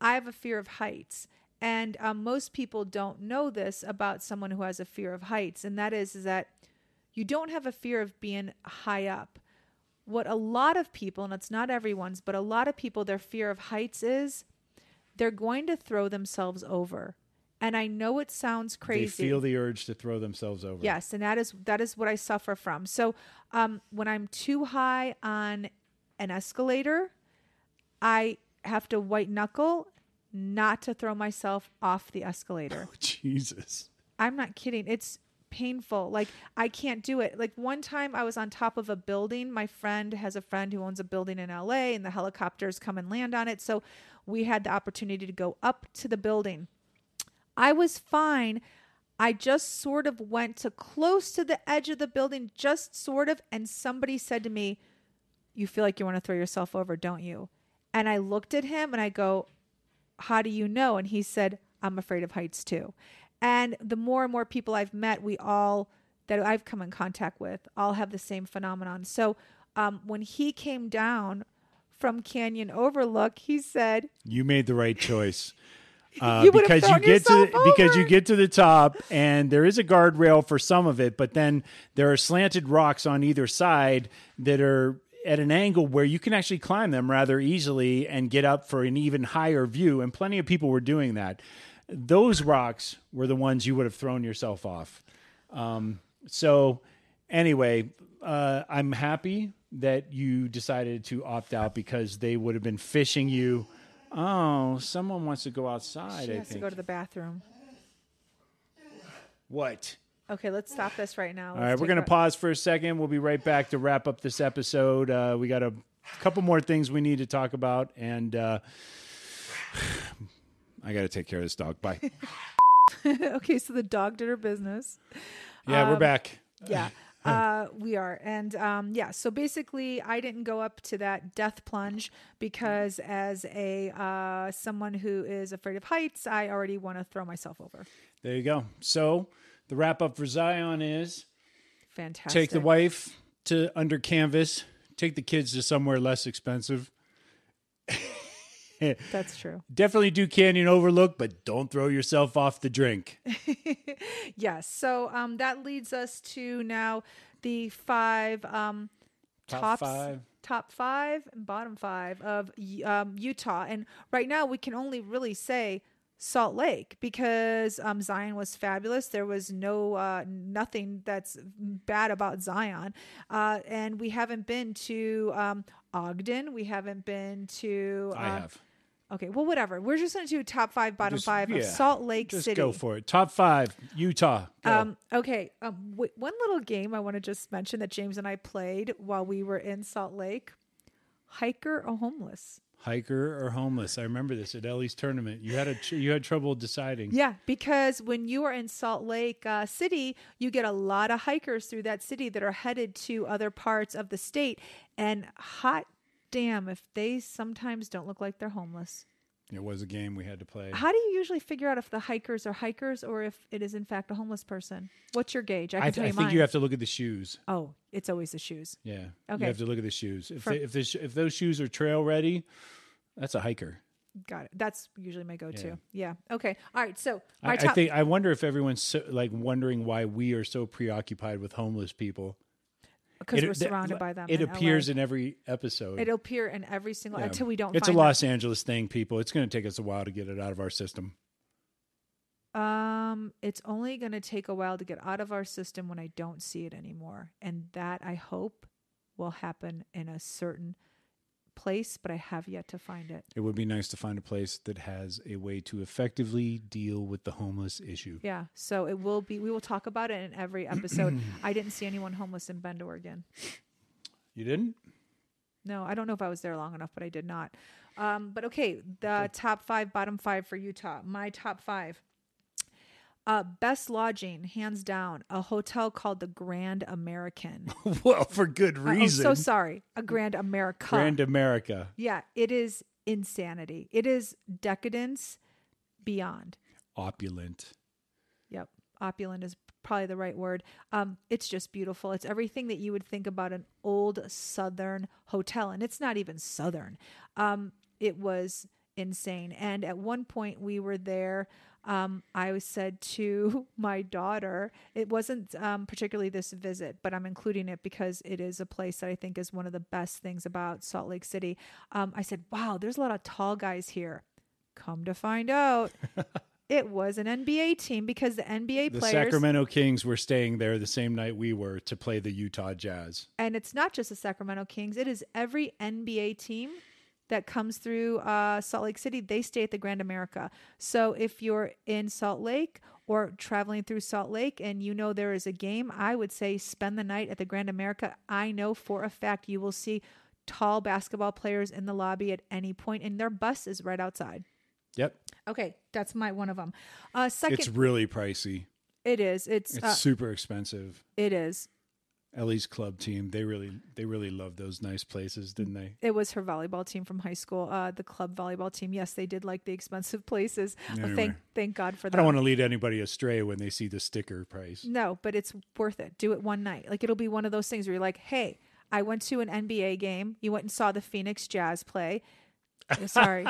have a fear of heights. And most people don't know this about someone who has a fear of heights. And that is that you don't have a fear of being high up. What a lot of people, and it's not everyone's, but a lot of people, their fear of heights is they're going to throw themselves over. And I know it sounds crazy. They feel the urge to throw themselves over. Yes, and that is what I suffer from. So when I'm too high on an escalator, I have to white knuckle not to throw myself off the escalator. Oh, Jesus. I'm not kidding. It's painful. Like, I can't do it. Like, one time I was on top of a building. My friend has a friend who owns a building in LA, and the helicopters come and land on it. So we had the opportunity to go up to the building. I was fine. I just sort of went to close to the edge of the building, just sort of, and somebody said to me, "You feel like you want to throw yourself over, don't you?" And I looked at him and I go, "How do you know?" And he said, "I'm afraid of heights too." And the more and more people I've met, that I've come in contact with, all have the same phenomenon. So when he came down from Canyon Overlook, he said, "You made the right choice." Because you get to the top and there is a guardrail for some of it, but then there are slanted rocks on either side that are at an angle where you can actually climb them rather easily and get up for an even higher view. And plenty of people were doing that. Those rocks were the ones you would have thrown yourself off. So anyway, I'm happy that you decided to opt out, because they would have been fishing you. Oh, someone wants to go outside. She has to go to the bathroom. What? Okay, let's stop this right now. All right, we're going to pause for a second. We'll be right back to wrap up this episode. We got a couple more things we need to talk about, and I got to take care of this dog. Bye. Okay, so the dog did her business. Yeah, we're back. Yeah, we are. And so basically I didn't go up to that death plunge because as a someone who is afraid of heights, I already want to throw myself over. There you go. So the wrap up for Zion is fantastic. Take the wife to Under Canvas, take the kids to somewhere less expensive. That's true. Definitely do Canyon Overlook, but don't throw yourself off the drink. Yes. So that leads us to now the five top five and bottom five of Utah. And right now we can only really say Salt Lake, because Zion was fabulous. There was nothing that's bad about Zion. And we haven't been to Ogden. We haven't been to... I have. Okay, well, whatever. We're just going to do top five, bottom five of Salt Lake City. Just go for it. Top five, Utah. Okay, one little game I want to just mention that James and I played while we were in Salt Lake. Hiker or homeless? Hiker or homeless? I remember this at Ellie's tournament. You had trouble deciding. Yeah, because when you are in Salt Lake City, you get a lot of hikers through that city that are headed to other parts of the state. And hot damn, if they sometimes don't look like they're homeless. It was a game we had to play. How do you usually figure out if the hikers are hikers or if it is in fact a homeless person? What's your gauge? I think you have to look at the shoes. Oh, it's always the shoes. Yeah. Okay. You have to look at the shoes. If those shoes are trail ready, that's a hiker. Got it. That's usually my go-to. Yeah. Okay. All right. So I wonder if everyone's wondering why we are so preoccupied with homeless people. Because we're surrounded by them. It appears in every episode. It'll appear in every single until we don't. It's a Los Angeles thing, people. It's going to take us a while to get it out of our system. It's only going to take a while to get out of our system when I don't see it anymore, and that I hope will happen in a certain place. But I have yet to find it. It would be nice to find a place that has a way to effectively deal with the homeless issue. Yeah, so it will be. We will talk about it in every episode. I didn't see anyone homeless in Bend, Oregon. You didn't? No, I don't know if I was there long enough, but I did not. But okay, the top five, bottom five for Utah. My top five. Best lodging, hands down, a hotel called the Grand American. Well, for good reason. Oh, so sorry. A Grand America. Grand America. Yeah, it is insanity. It is decadence beyond. Opulent. Yep. Opulent is probably the right word. It's just beautiful. It's everything that you would think about an old Southern hotel, and it's not even Southern. It was insane. And at one point we were there. I said to my daughter, it wasn't particularly this visit, but I'm including it because it is a place that I think is one of the best things about Salt Lake City. I said, wow, there's a lot of tall guys here. Come to find out, it was an NBA team, because the NBA players... The Sacramento Kings were staying there the same night we were to play the Utah Jazz. And it's not just the Sacramento Kings. It is every NBA team that comes through Salt Lake City. They stay at the Grand America. So if you're in Salt Lake or traveling through Salt Lake and you know there is a game, I would say spend the night at the Grand America. I know for a fact you will see tall basketball players in the lobby at any point, and their bus is right outside. Yep. Okay, that's my one of them. Second, it's really pricey. It is. It's super expensive. It is. Ellie's club team, they really loved those nice places, didn't they? It was her volleyball team from high school, the club volleyball team. Yes, they did like the expensive places. Anyway, thank God for that. I don't want to lead anybody astray when they see the sticker price. No, but it's worth it. Do it one night. Like, it'll be one of those things where you're like, hey, I went to an NBA game. You went and saw the Phoenix Jazz play. Sorry.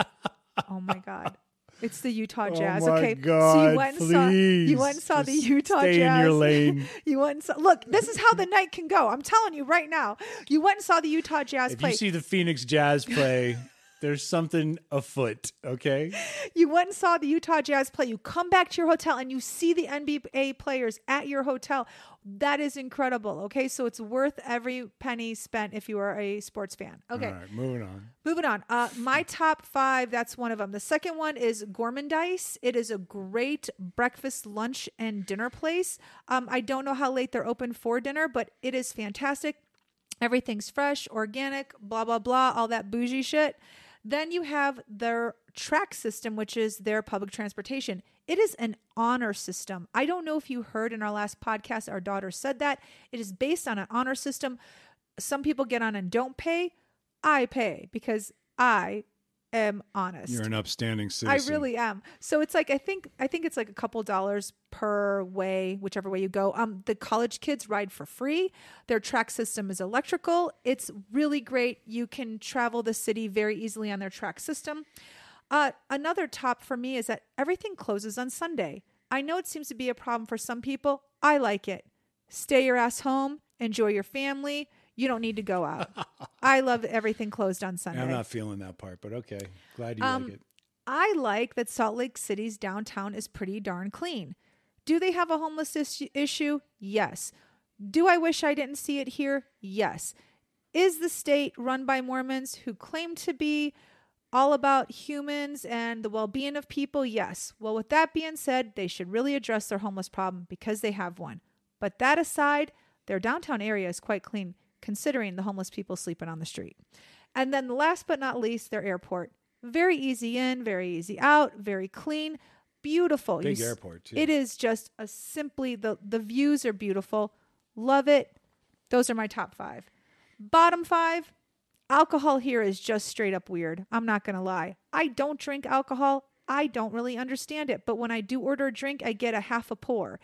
Oh, my God. It's the Utah Jazz. Oh my okay, God, so you went and saw the Utah Jazz. Stay in your lane. You went and saw, look, this is how the night can go. I'm telling you right now. You went and saw the Utah Jazz play. If you see the Phoenix Jazz play, there's something afoot. Okay. You went and saw the Utah Jazz play. You come back to your hotel and you see the NBA players at your hotel. That is incredible. Okay, so it's worth every penny spent if you are a sports fan. Okay. All right, moving on. My top five, that's one of them. The second one is Gourmandice. It is a great breakfast, lunch, and dinner place. I don't know how late they're open for dinner, but it is fantastic. Everything's fresh, organic, blah, blah, blah, all that bougie shit. Then you have their track system, which is their public transportation. It is an honor system. I don't know if you heard in our last podcast, our daughter said that. It is based on an honor system. Some people get on and don't pay. I pay because I am honest. You're an upstanding citizen. I really am. So it's like, I think it's like a couple dollars per way, whichever way you go. The college kids ride for free. Their track system is electrical. It's really great. You can travel the city very easily on their track system. Another top for me is that everything closes on Sunday. I know it seems to be a problem for some people. I like it. Stay your ass home. Enjoy your family. You don't need to go out. I love everything closed on Sunday. I'm not feeling that part, but okay. Glad you like it. I like that Salt Lake City's downtown is pretty darn clean. Do they have a homeless issue? Yes. Do I wish I didn't see it here? Yes. Is the state run by Mormons who claim to be all about humans and the well-being of people? Yes. Well, with that being said, they should really address their homeless problem because they have one. But that aside, their downtown area is quite clean, considering the homeless people sleeping on the street. And then last but not least, their airport. Very easy in, very easy out, very clean, beautiful. Big airport, too. It is just a simply, the views are beautiful. Love it. Those are my top five. Bottom five, alcohol here is just straight up weird. I'm not going to lie. I don't drink alcohol. I don't really understand it. But when I do order a drink, I get a half a pour.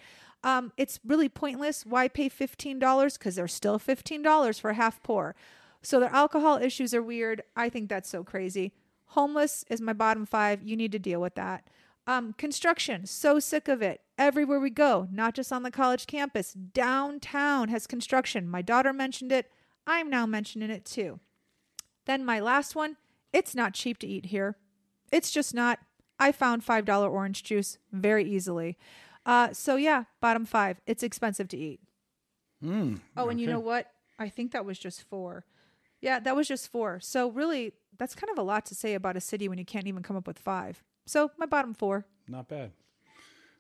It's really pointless. Why pay $15? Because they're still $15 for a half pour. So their alcohol issues are weird. I think that's so crazy. Homeless is my bottom five. You need to deal with that. Construction. So sick of it. Everywhere we go, not just on the college campus. Downtown has construction. My daughter mentioned it. I'm now mentioning it too. Then my last one. It's not cheap to eat here. It's just not. I found $5 orange juice very easily. So yeah, bottom five. It's expensive to eat. Oh, and okay. You know what? I think that was just four. Yeah, that was just four. So really, that's kind of a lot to say about a city when you can't even come up with five. So my bottom four. Not bad.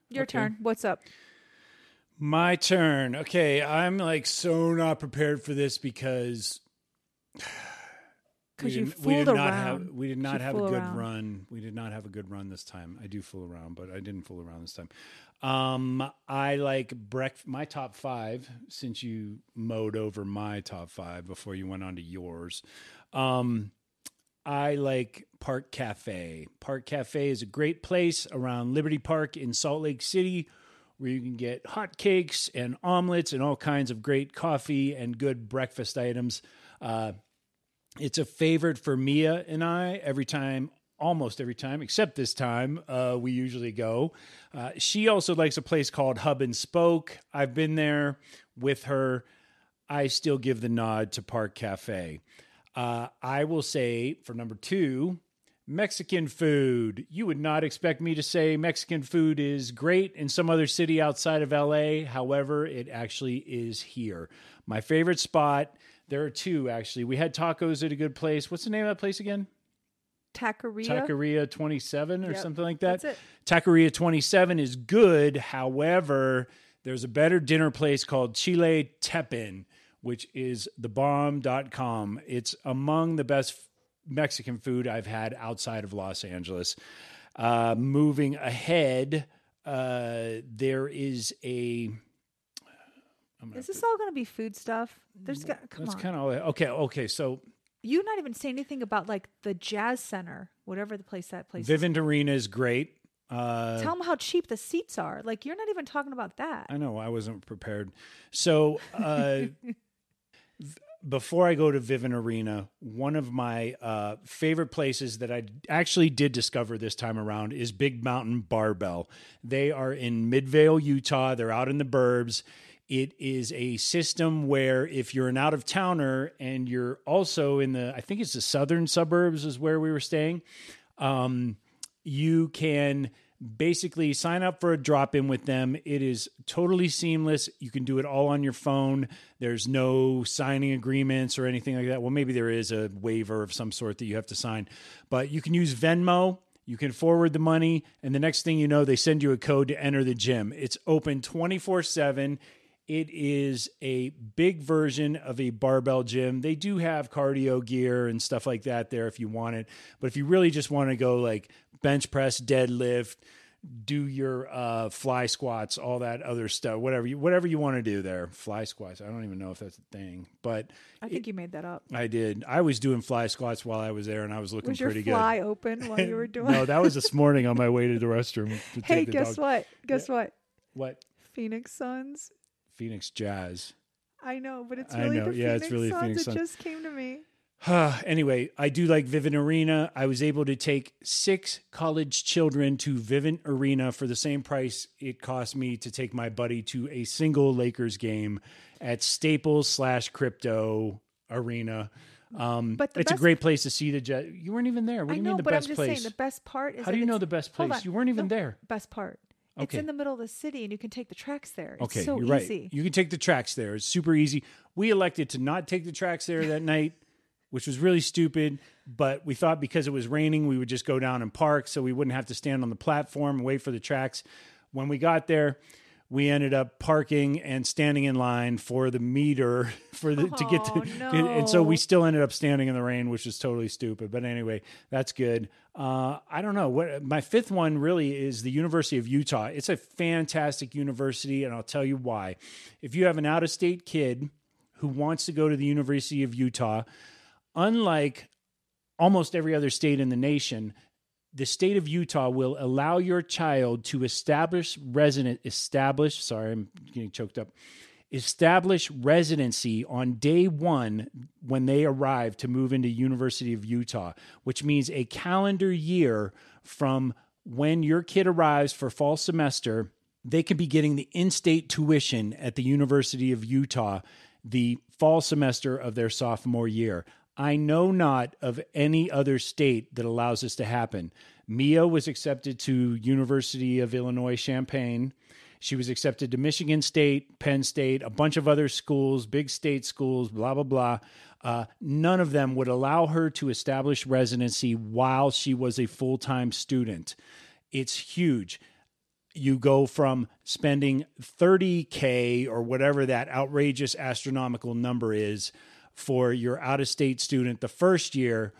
Your turn. What's up? My turn. Okay, I'm like so not prepared for this because Because you fooled around. We did not have a good run. We did not have a good run this time. I do fool around, but I didn't fool around this time. I like breakfast. My top five, since you mowed over my top five before you went on to yours. I like Park Cafe. Park Cafe is a great place around Liberty Park in Salt Lake City where you can get hotcakes and omelets and all kinds of great coffee and good breakfast items. It's a favorite for Mia and I every time, almost every time, except this time we usually go. She also likes a place called Hub and Spoke. I've been there with her. I still give the nod to Park Cafe. I will say for number two, Mexican food. You would not expect me to say Mexican food is great in some other city outside of LA. However, it actually is here. My favorite spot, there are two actually. We had tacos at a good place. What's the name of that place again? Taqueria 27 or something like that. That's it. Taqueria 27 is good. However, there's a better dinner place called Chile Tepin, which is thebomb.com. It's among the best Mexican food I've had outside of Los Angeles. Moving ahead, there is a... Is this all going to be food stuff? That's kind of... Okay, so... You're not even saying anything about like the Jazz Center, whatever that place is. Vivint Arena is great. Tell them how cheap the seats are. Like, you're not even talking about that. I know. I wasn't prepared. So... Before I go to Vivint Arena, one of my favorite places that I actually did discover this time around is Big Mountain Barbell. They are in Midvale, Utah. They're out in the burbs. It is a system where if you're an out-of-towner and you're also in I think it's the southern suburbs is where we were staying, you can basically sign up for a drop-in with them. It is totally seamless. You can do it all on your phone. There's no signing agreements or anything like that. Well, maybe there is a waiver of some sort that you have to sign, but you can use Venmo. You can forward the money. And the next thing you know, they send you a code to enter the gym. It's open 24/7. It is a big version of a barbell gym. They do have cardio gear and stuff like that there if you want it. But if you really just want to go like bench press, deadlift, do your fly squats, all that other stuff, whatever you want to do there. Fly squats. I don't even know if that's a thing, but I think you made that up. I did. I was doing fly squats while I was there, and I was looking pretty good. Was your fly open while you were doing? No, that was this morning on my way to the restroom. Hey, guess what? Guess what? What? Phoenix Suns. Phoenix Jazz. I know, but it's really Phoenix Suns. It just came to me. Anyway, I do like Vivint Arena. I was able to take 6 college children to Vivint Arena for the same price it cost me to take my buddy to a single Lakers game at Staples/Crypto Arena. But it's a great place to see the Jazz. You weren't even there. What do you mean the best place? The best part is... How do you know the best place? You weren't even there. Best part. Okay. It's in the middle of the city, and you can take the tracks there. It's so easy. You can take the tracks there. It's super easy. We elected to not take the tracks there that night, which was really stupid, but we thought because it was raining, we would just go down and park, so we wouldn't have to stand on the platform and wait for the tracks. When we got there, we ended up parking and standing in line for the meter and so we still ended up standing in the rain, which is totally stupid. But anyway, that's good. I don't know what my fifth one really is. The University of Utah. It's a fantastic university, and I'll tell you why. If you have an out-of-state kid who wants to go to the University of Utah, unlike almost every other state in the nation, the state of Utah will allow your child to establish residency on day one when they arrive to move into University of Utah, which means a calendar year from when your kid arrives for fall semester, they could be getting the in-state tuition at the University of Utah the fall semester of their sophomore year. I know not of any other state that allows this to happen. Mia was accepted to University of Illinois Champaign. She was accepted to Michigan State, Penn State, a bunch of other schools, big state schools, blah, blah, blah. None of them would allow her to establish residency while she was a full-time student. It's huge. You go from spending $30,000 or whatever that outrageous astronomical number is for your out-of-state student the first year,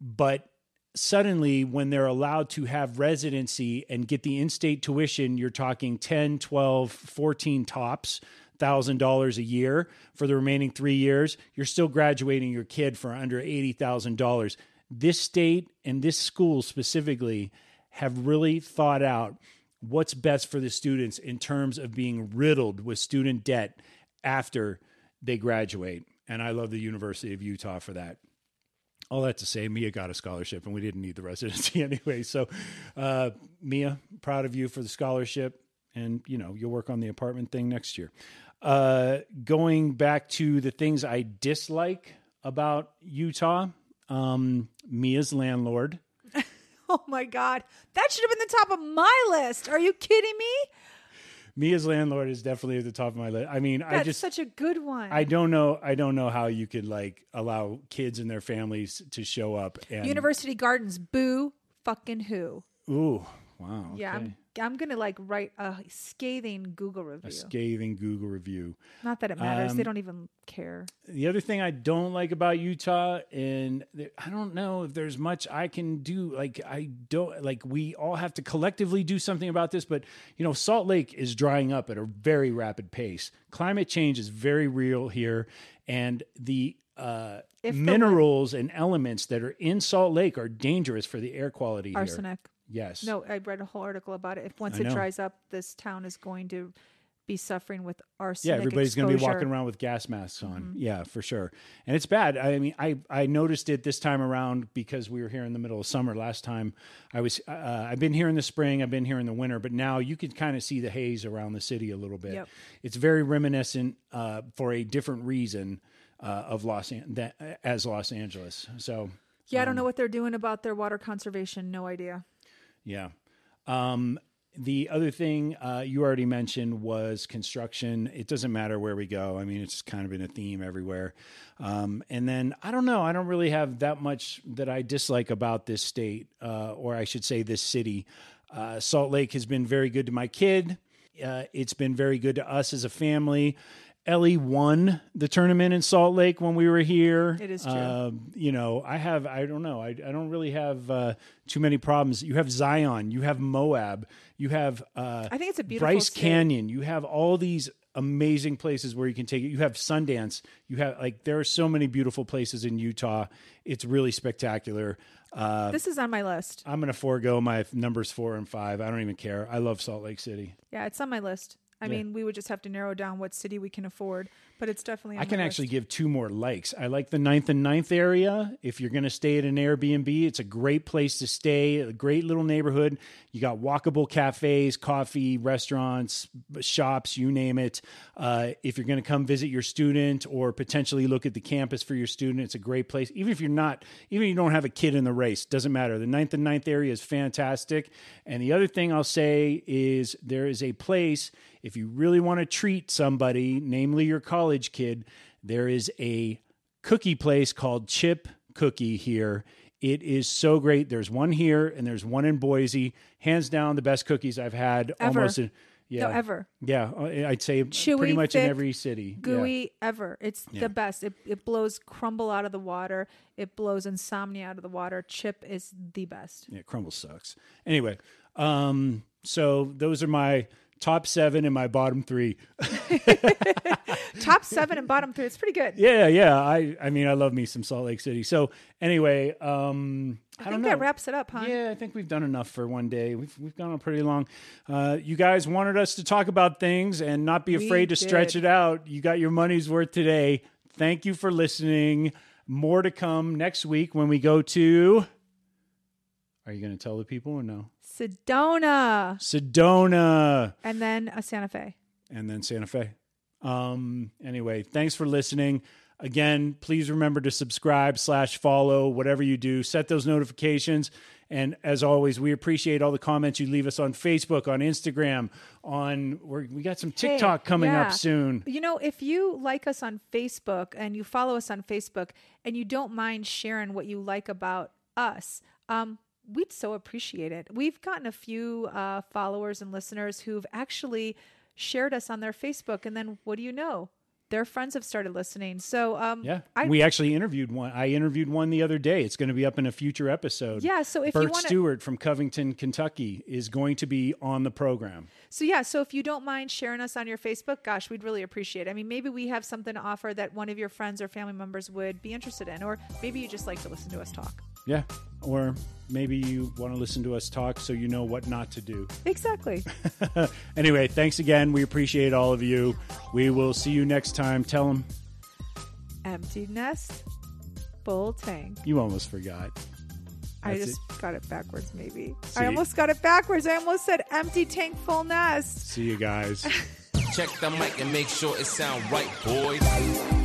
but suddenly when they're allowed to have residency and get the in-state tuition, you're talking $10, $12, $14 tops, $1,000 a year for the remaining 3 years, you're still graduating your kid for under $80,000. This state and this school specifically have really thought out what's best for the students in terms of being riddled with student debt after they graduate. And I love the University of Utah for that. All that to say, Mia got a scholarship and we didn't need the residency anyway. So Mia, proud of you for the scholarship. And, you know, you'll work on the apartment thing next year. Going back to the things I dislike about Utah, Mia's landlord. Oh, my God. That should have been the top of my list. Are you kidding me? Mia's landlord is definitely at the top of my list. I mean, that's such a good one. I don't know how you could, like, allow kids and their families to show up. And University Gardens, boo fucking who. Ooh, wow. Okay. Yeah, I'm going to, like, write a scathing Google review. Not that it matters. They don't even care. The other thing I don't like about Utah, and I don't know if there's much I can do. We all have to collectively do something about this, but, you know, Salt Lake is drying up at a very rapid pace. Climate change is very real here. And the minerals and elements that are in Salt Lake are dangerous for the air quality here. Arsenic. Yes. No, I read a whole article about it. If once it dries up, this town is going to be suffering with arsenic exposure. Yeah, everybody's going to be walking around with gas masks on. Mm-hmm. Yeah, for sure. And it's bad. I mean, I noticed it this time around because we were here in the middle of summer. Last time I was, I've been here in the spring, I've been here in the winter, but now you can kind of see the haze around the city a little bit. Yep. It's very reminiscent for a different reason of Los Angeles. So yeah, I don't know what they're doing about their water conservation. No idea. Yeah. The other thing you already mentioned was construction. It doesn't matter where we go. I mean, it's kind of been a theme everywhere. And then I don't know. I don't really have that much that I dislike about this state, or I should say this city. Salt Lake has been very good to my kid. It's been very good to us as a family. Ellie won the tournament in Salt Lake when we were here. It is true. You know, I don't know. I don't really have too many problems. You have Zion. You have Moab. You have I think it's a beautiful Bryce Canyon. You have all these amazing places where you can take it. You have Sundance. You have, like, there are so many beautiful places in Utah. It's really spectacular. This is on my list. I'm going to forego my numbers 4 and 5. I don't even care. I love Salt Lake City. Yeah, it's on my list. I mean, we would just have to narrow down what city we can afford, but it's definitely on the list. I can actually give 2 more likes. I like the 9th and 9th area. If you're going to stay at an Airbnb, it's a great place to stay, a great little neighborhood. You got walkable cafes, coffee, restaurants, shops, you name it. If you're going to come visit your student or potentially look at the campus for your student, it's a great place. Even if you don't have a kid in the race, it doesn't matter. The 9th and 9th area is fantastic. And the other thing I'll say is there is a place, if you really want to treat somebody, namely your college kid, there is a cookie place called Chip Cookie here. It is so great. There's one here and there's one in Boise. Hands down, the best cookies I've had ever. Ever. Yeah, I'd say chewy, pretty much thick, in every city. Gooey, ever. It's the best. It blows crumble out of the water. It blows insomnia out of the water. Chip is the best. Yeah, crumble sucks. Anyway, so those are my top 7 and my bottom 3. Top 7 and bottom 3. It's pretty good. Yeah. I mean, I love me some Salt Lake City. So anyway, I think that wraps it up, huh? Yeah, I think we've done enough for one day. We've gone on pretty long. You guys wanted us to talk about things and not be afraid to stretch it out. You got your money's worth today. Thank you for listening. More to come next week when we go to... Are you going to tell the people or no? Sedona. And then Santa Fe. Anyway, thanks for listening. Again, please remember to subscribe /follow, whatever you do. Set those notifications. And as always, we appreciate all the comments you leave us on Facebook, on Instagram, we got some TikTok coming up soon. You know, if you like us on Facebook and you follow us on Facebook and you don't mind sharing what you like about us, we'd so appreciate it. We've gotten a few followers and listeners who've actually shared us on their Facebook. And then what do you know? their friends have started listening. So we actually interviewed one. I interviewed one the other day. It's going to be up in a future episode. Yeah. So if Stewart from Covington, Kentucky is going to be on the program. So yeah. So if you don't mind sharing us on your Facebook, gosh, we'd really appreciate it. I mean, maybe we have something to offer that one of your friends or family members would be interested in, or maybe you just like to listen to us talk. Yeah. Or maybe you want to listen to us talk so you know what not to do. Exactly. Anyway, thanks again. We appreciate all of you. We will see you next time. Tell them. Empty nest, full tank. You almost forgot. Got it backwards, maybe. See? I almost got it backwards. I almost said empty tank, full nest. See you guys. Check the mic and make sure it sound right, boys.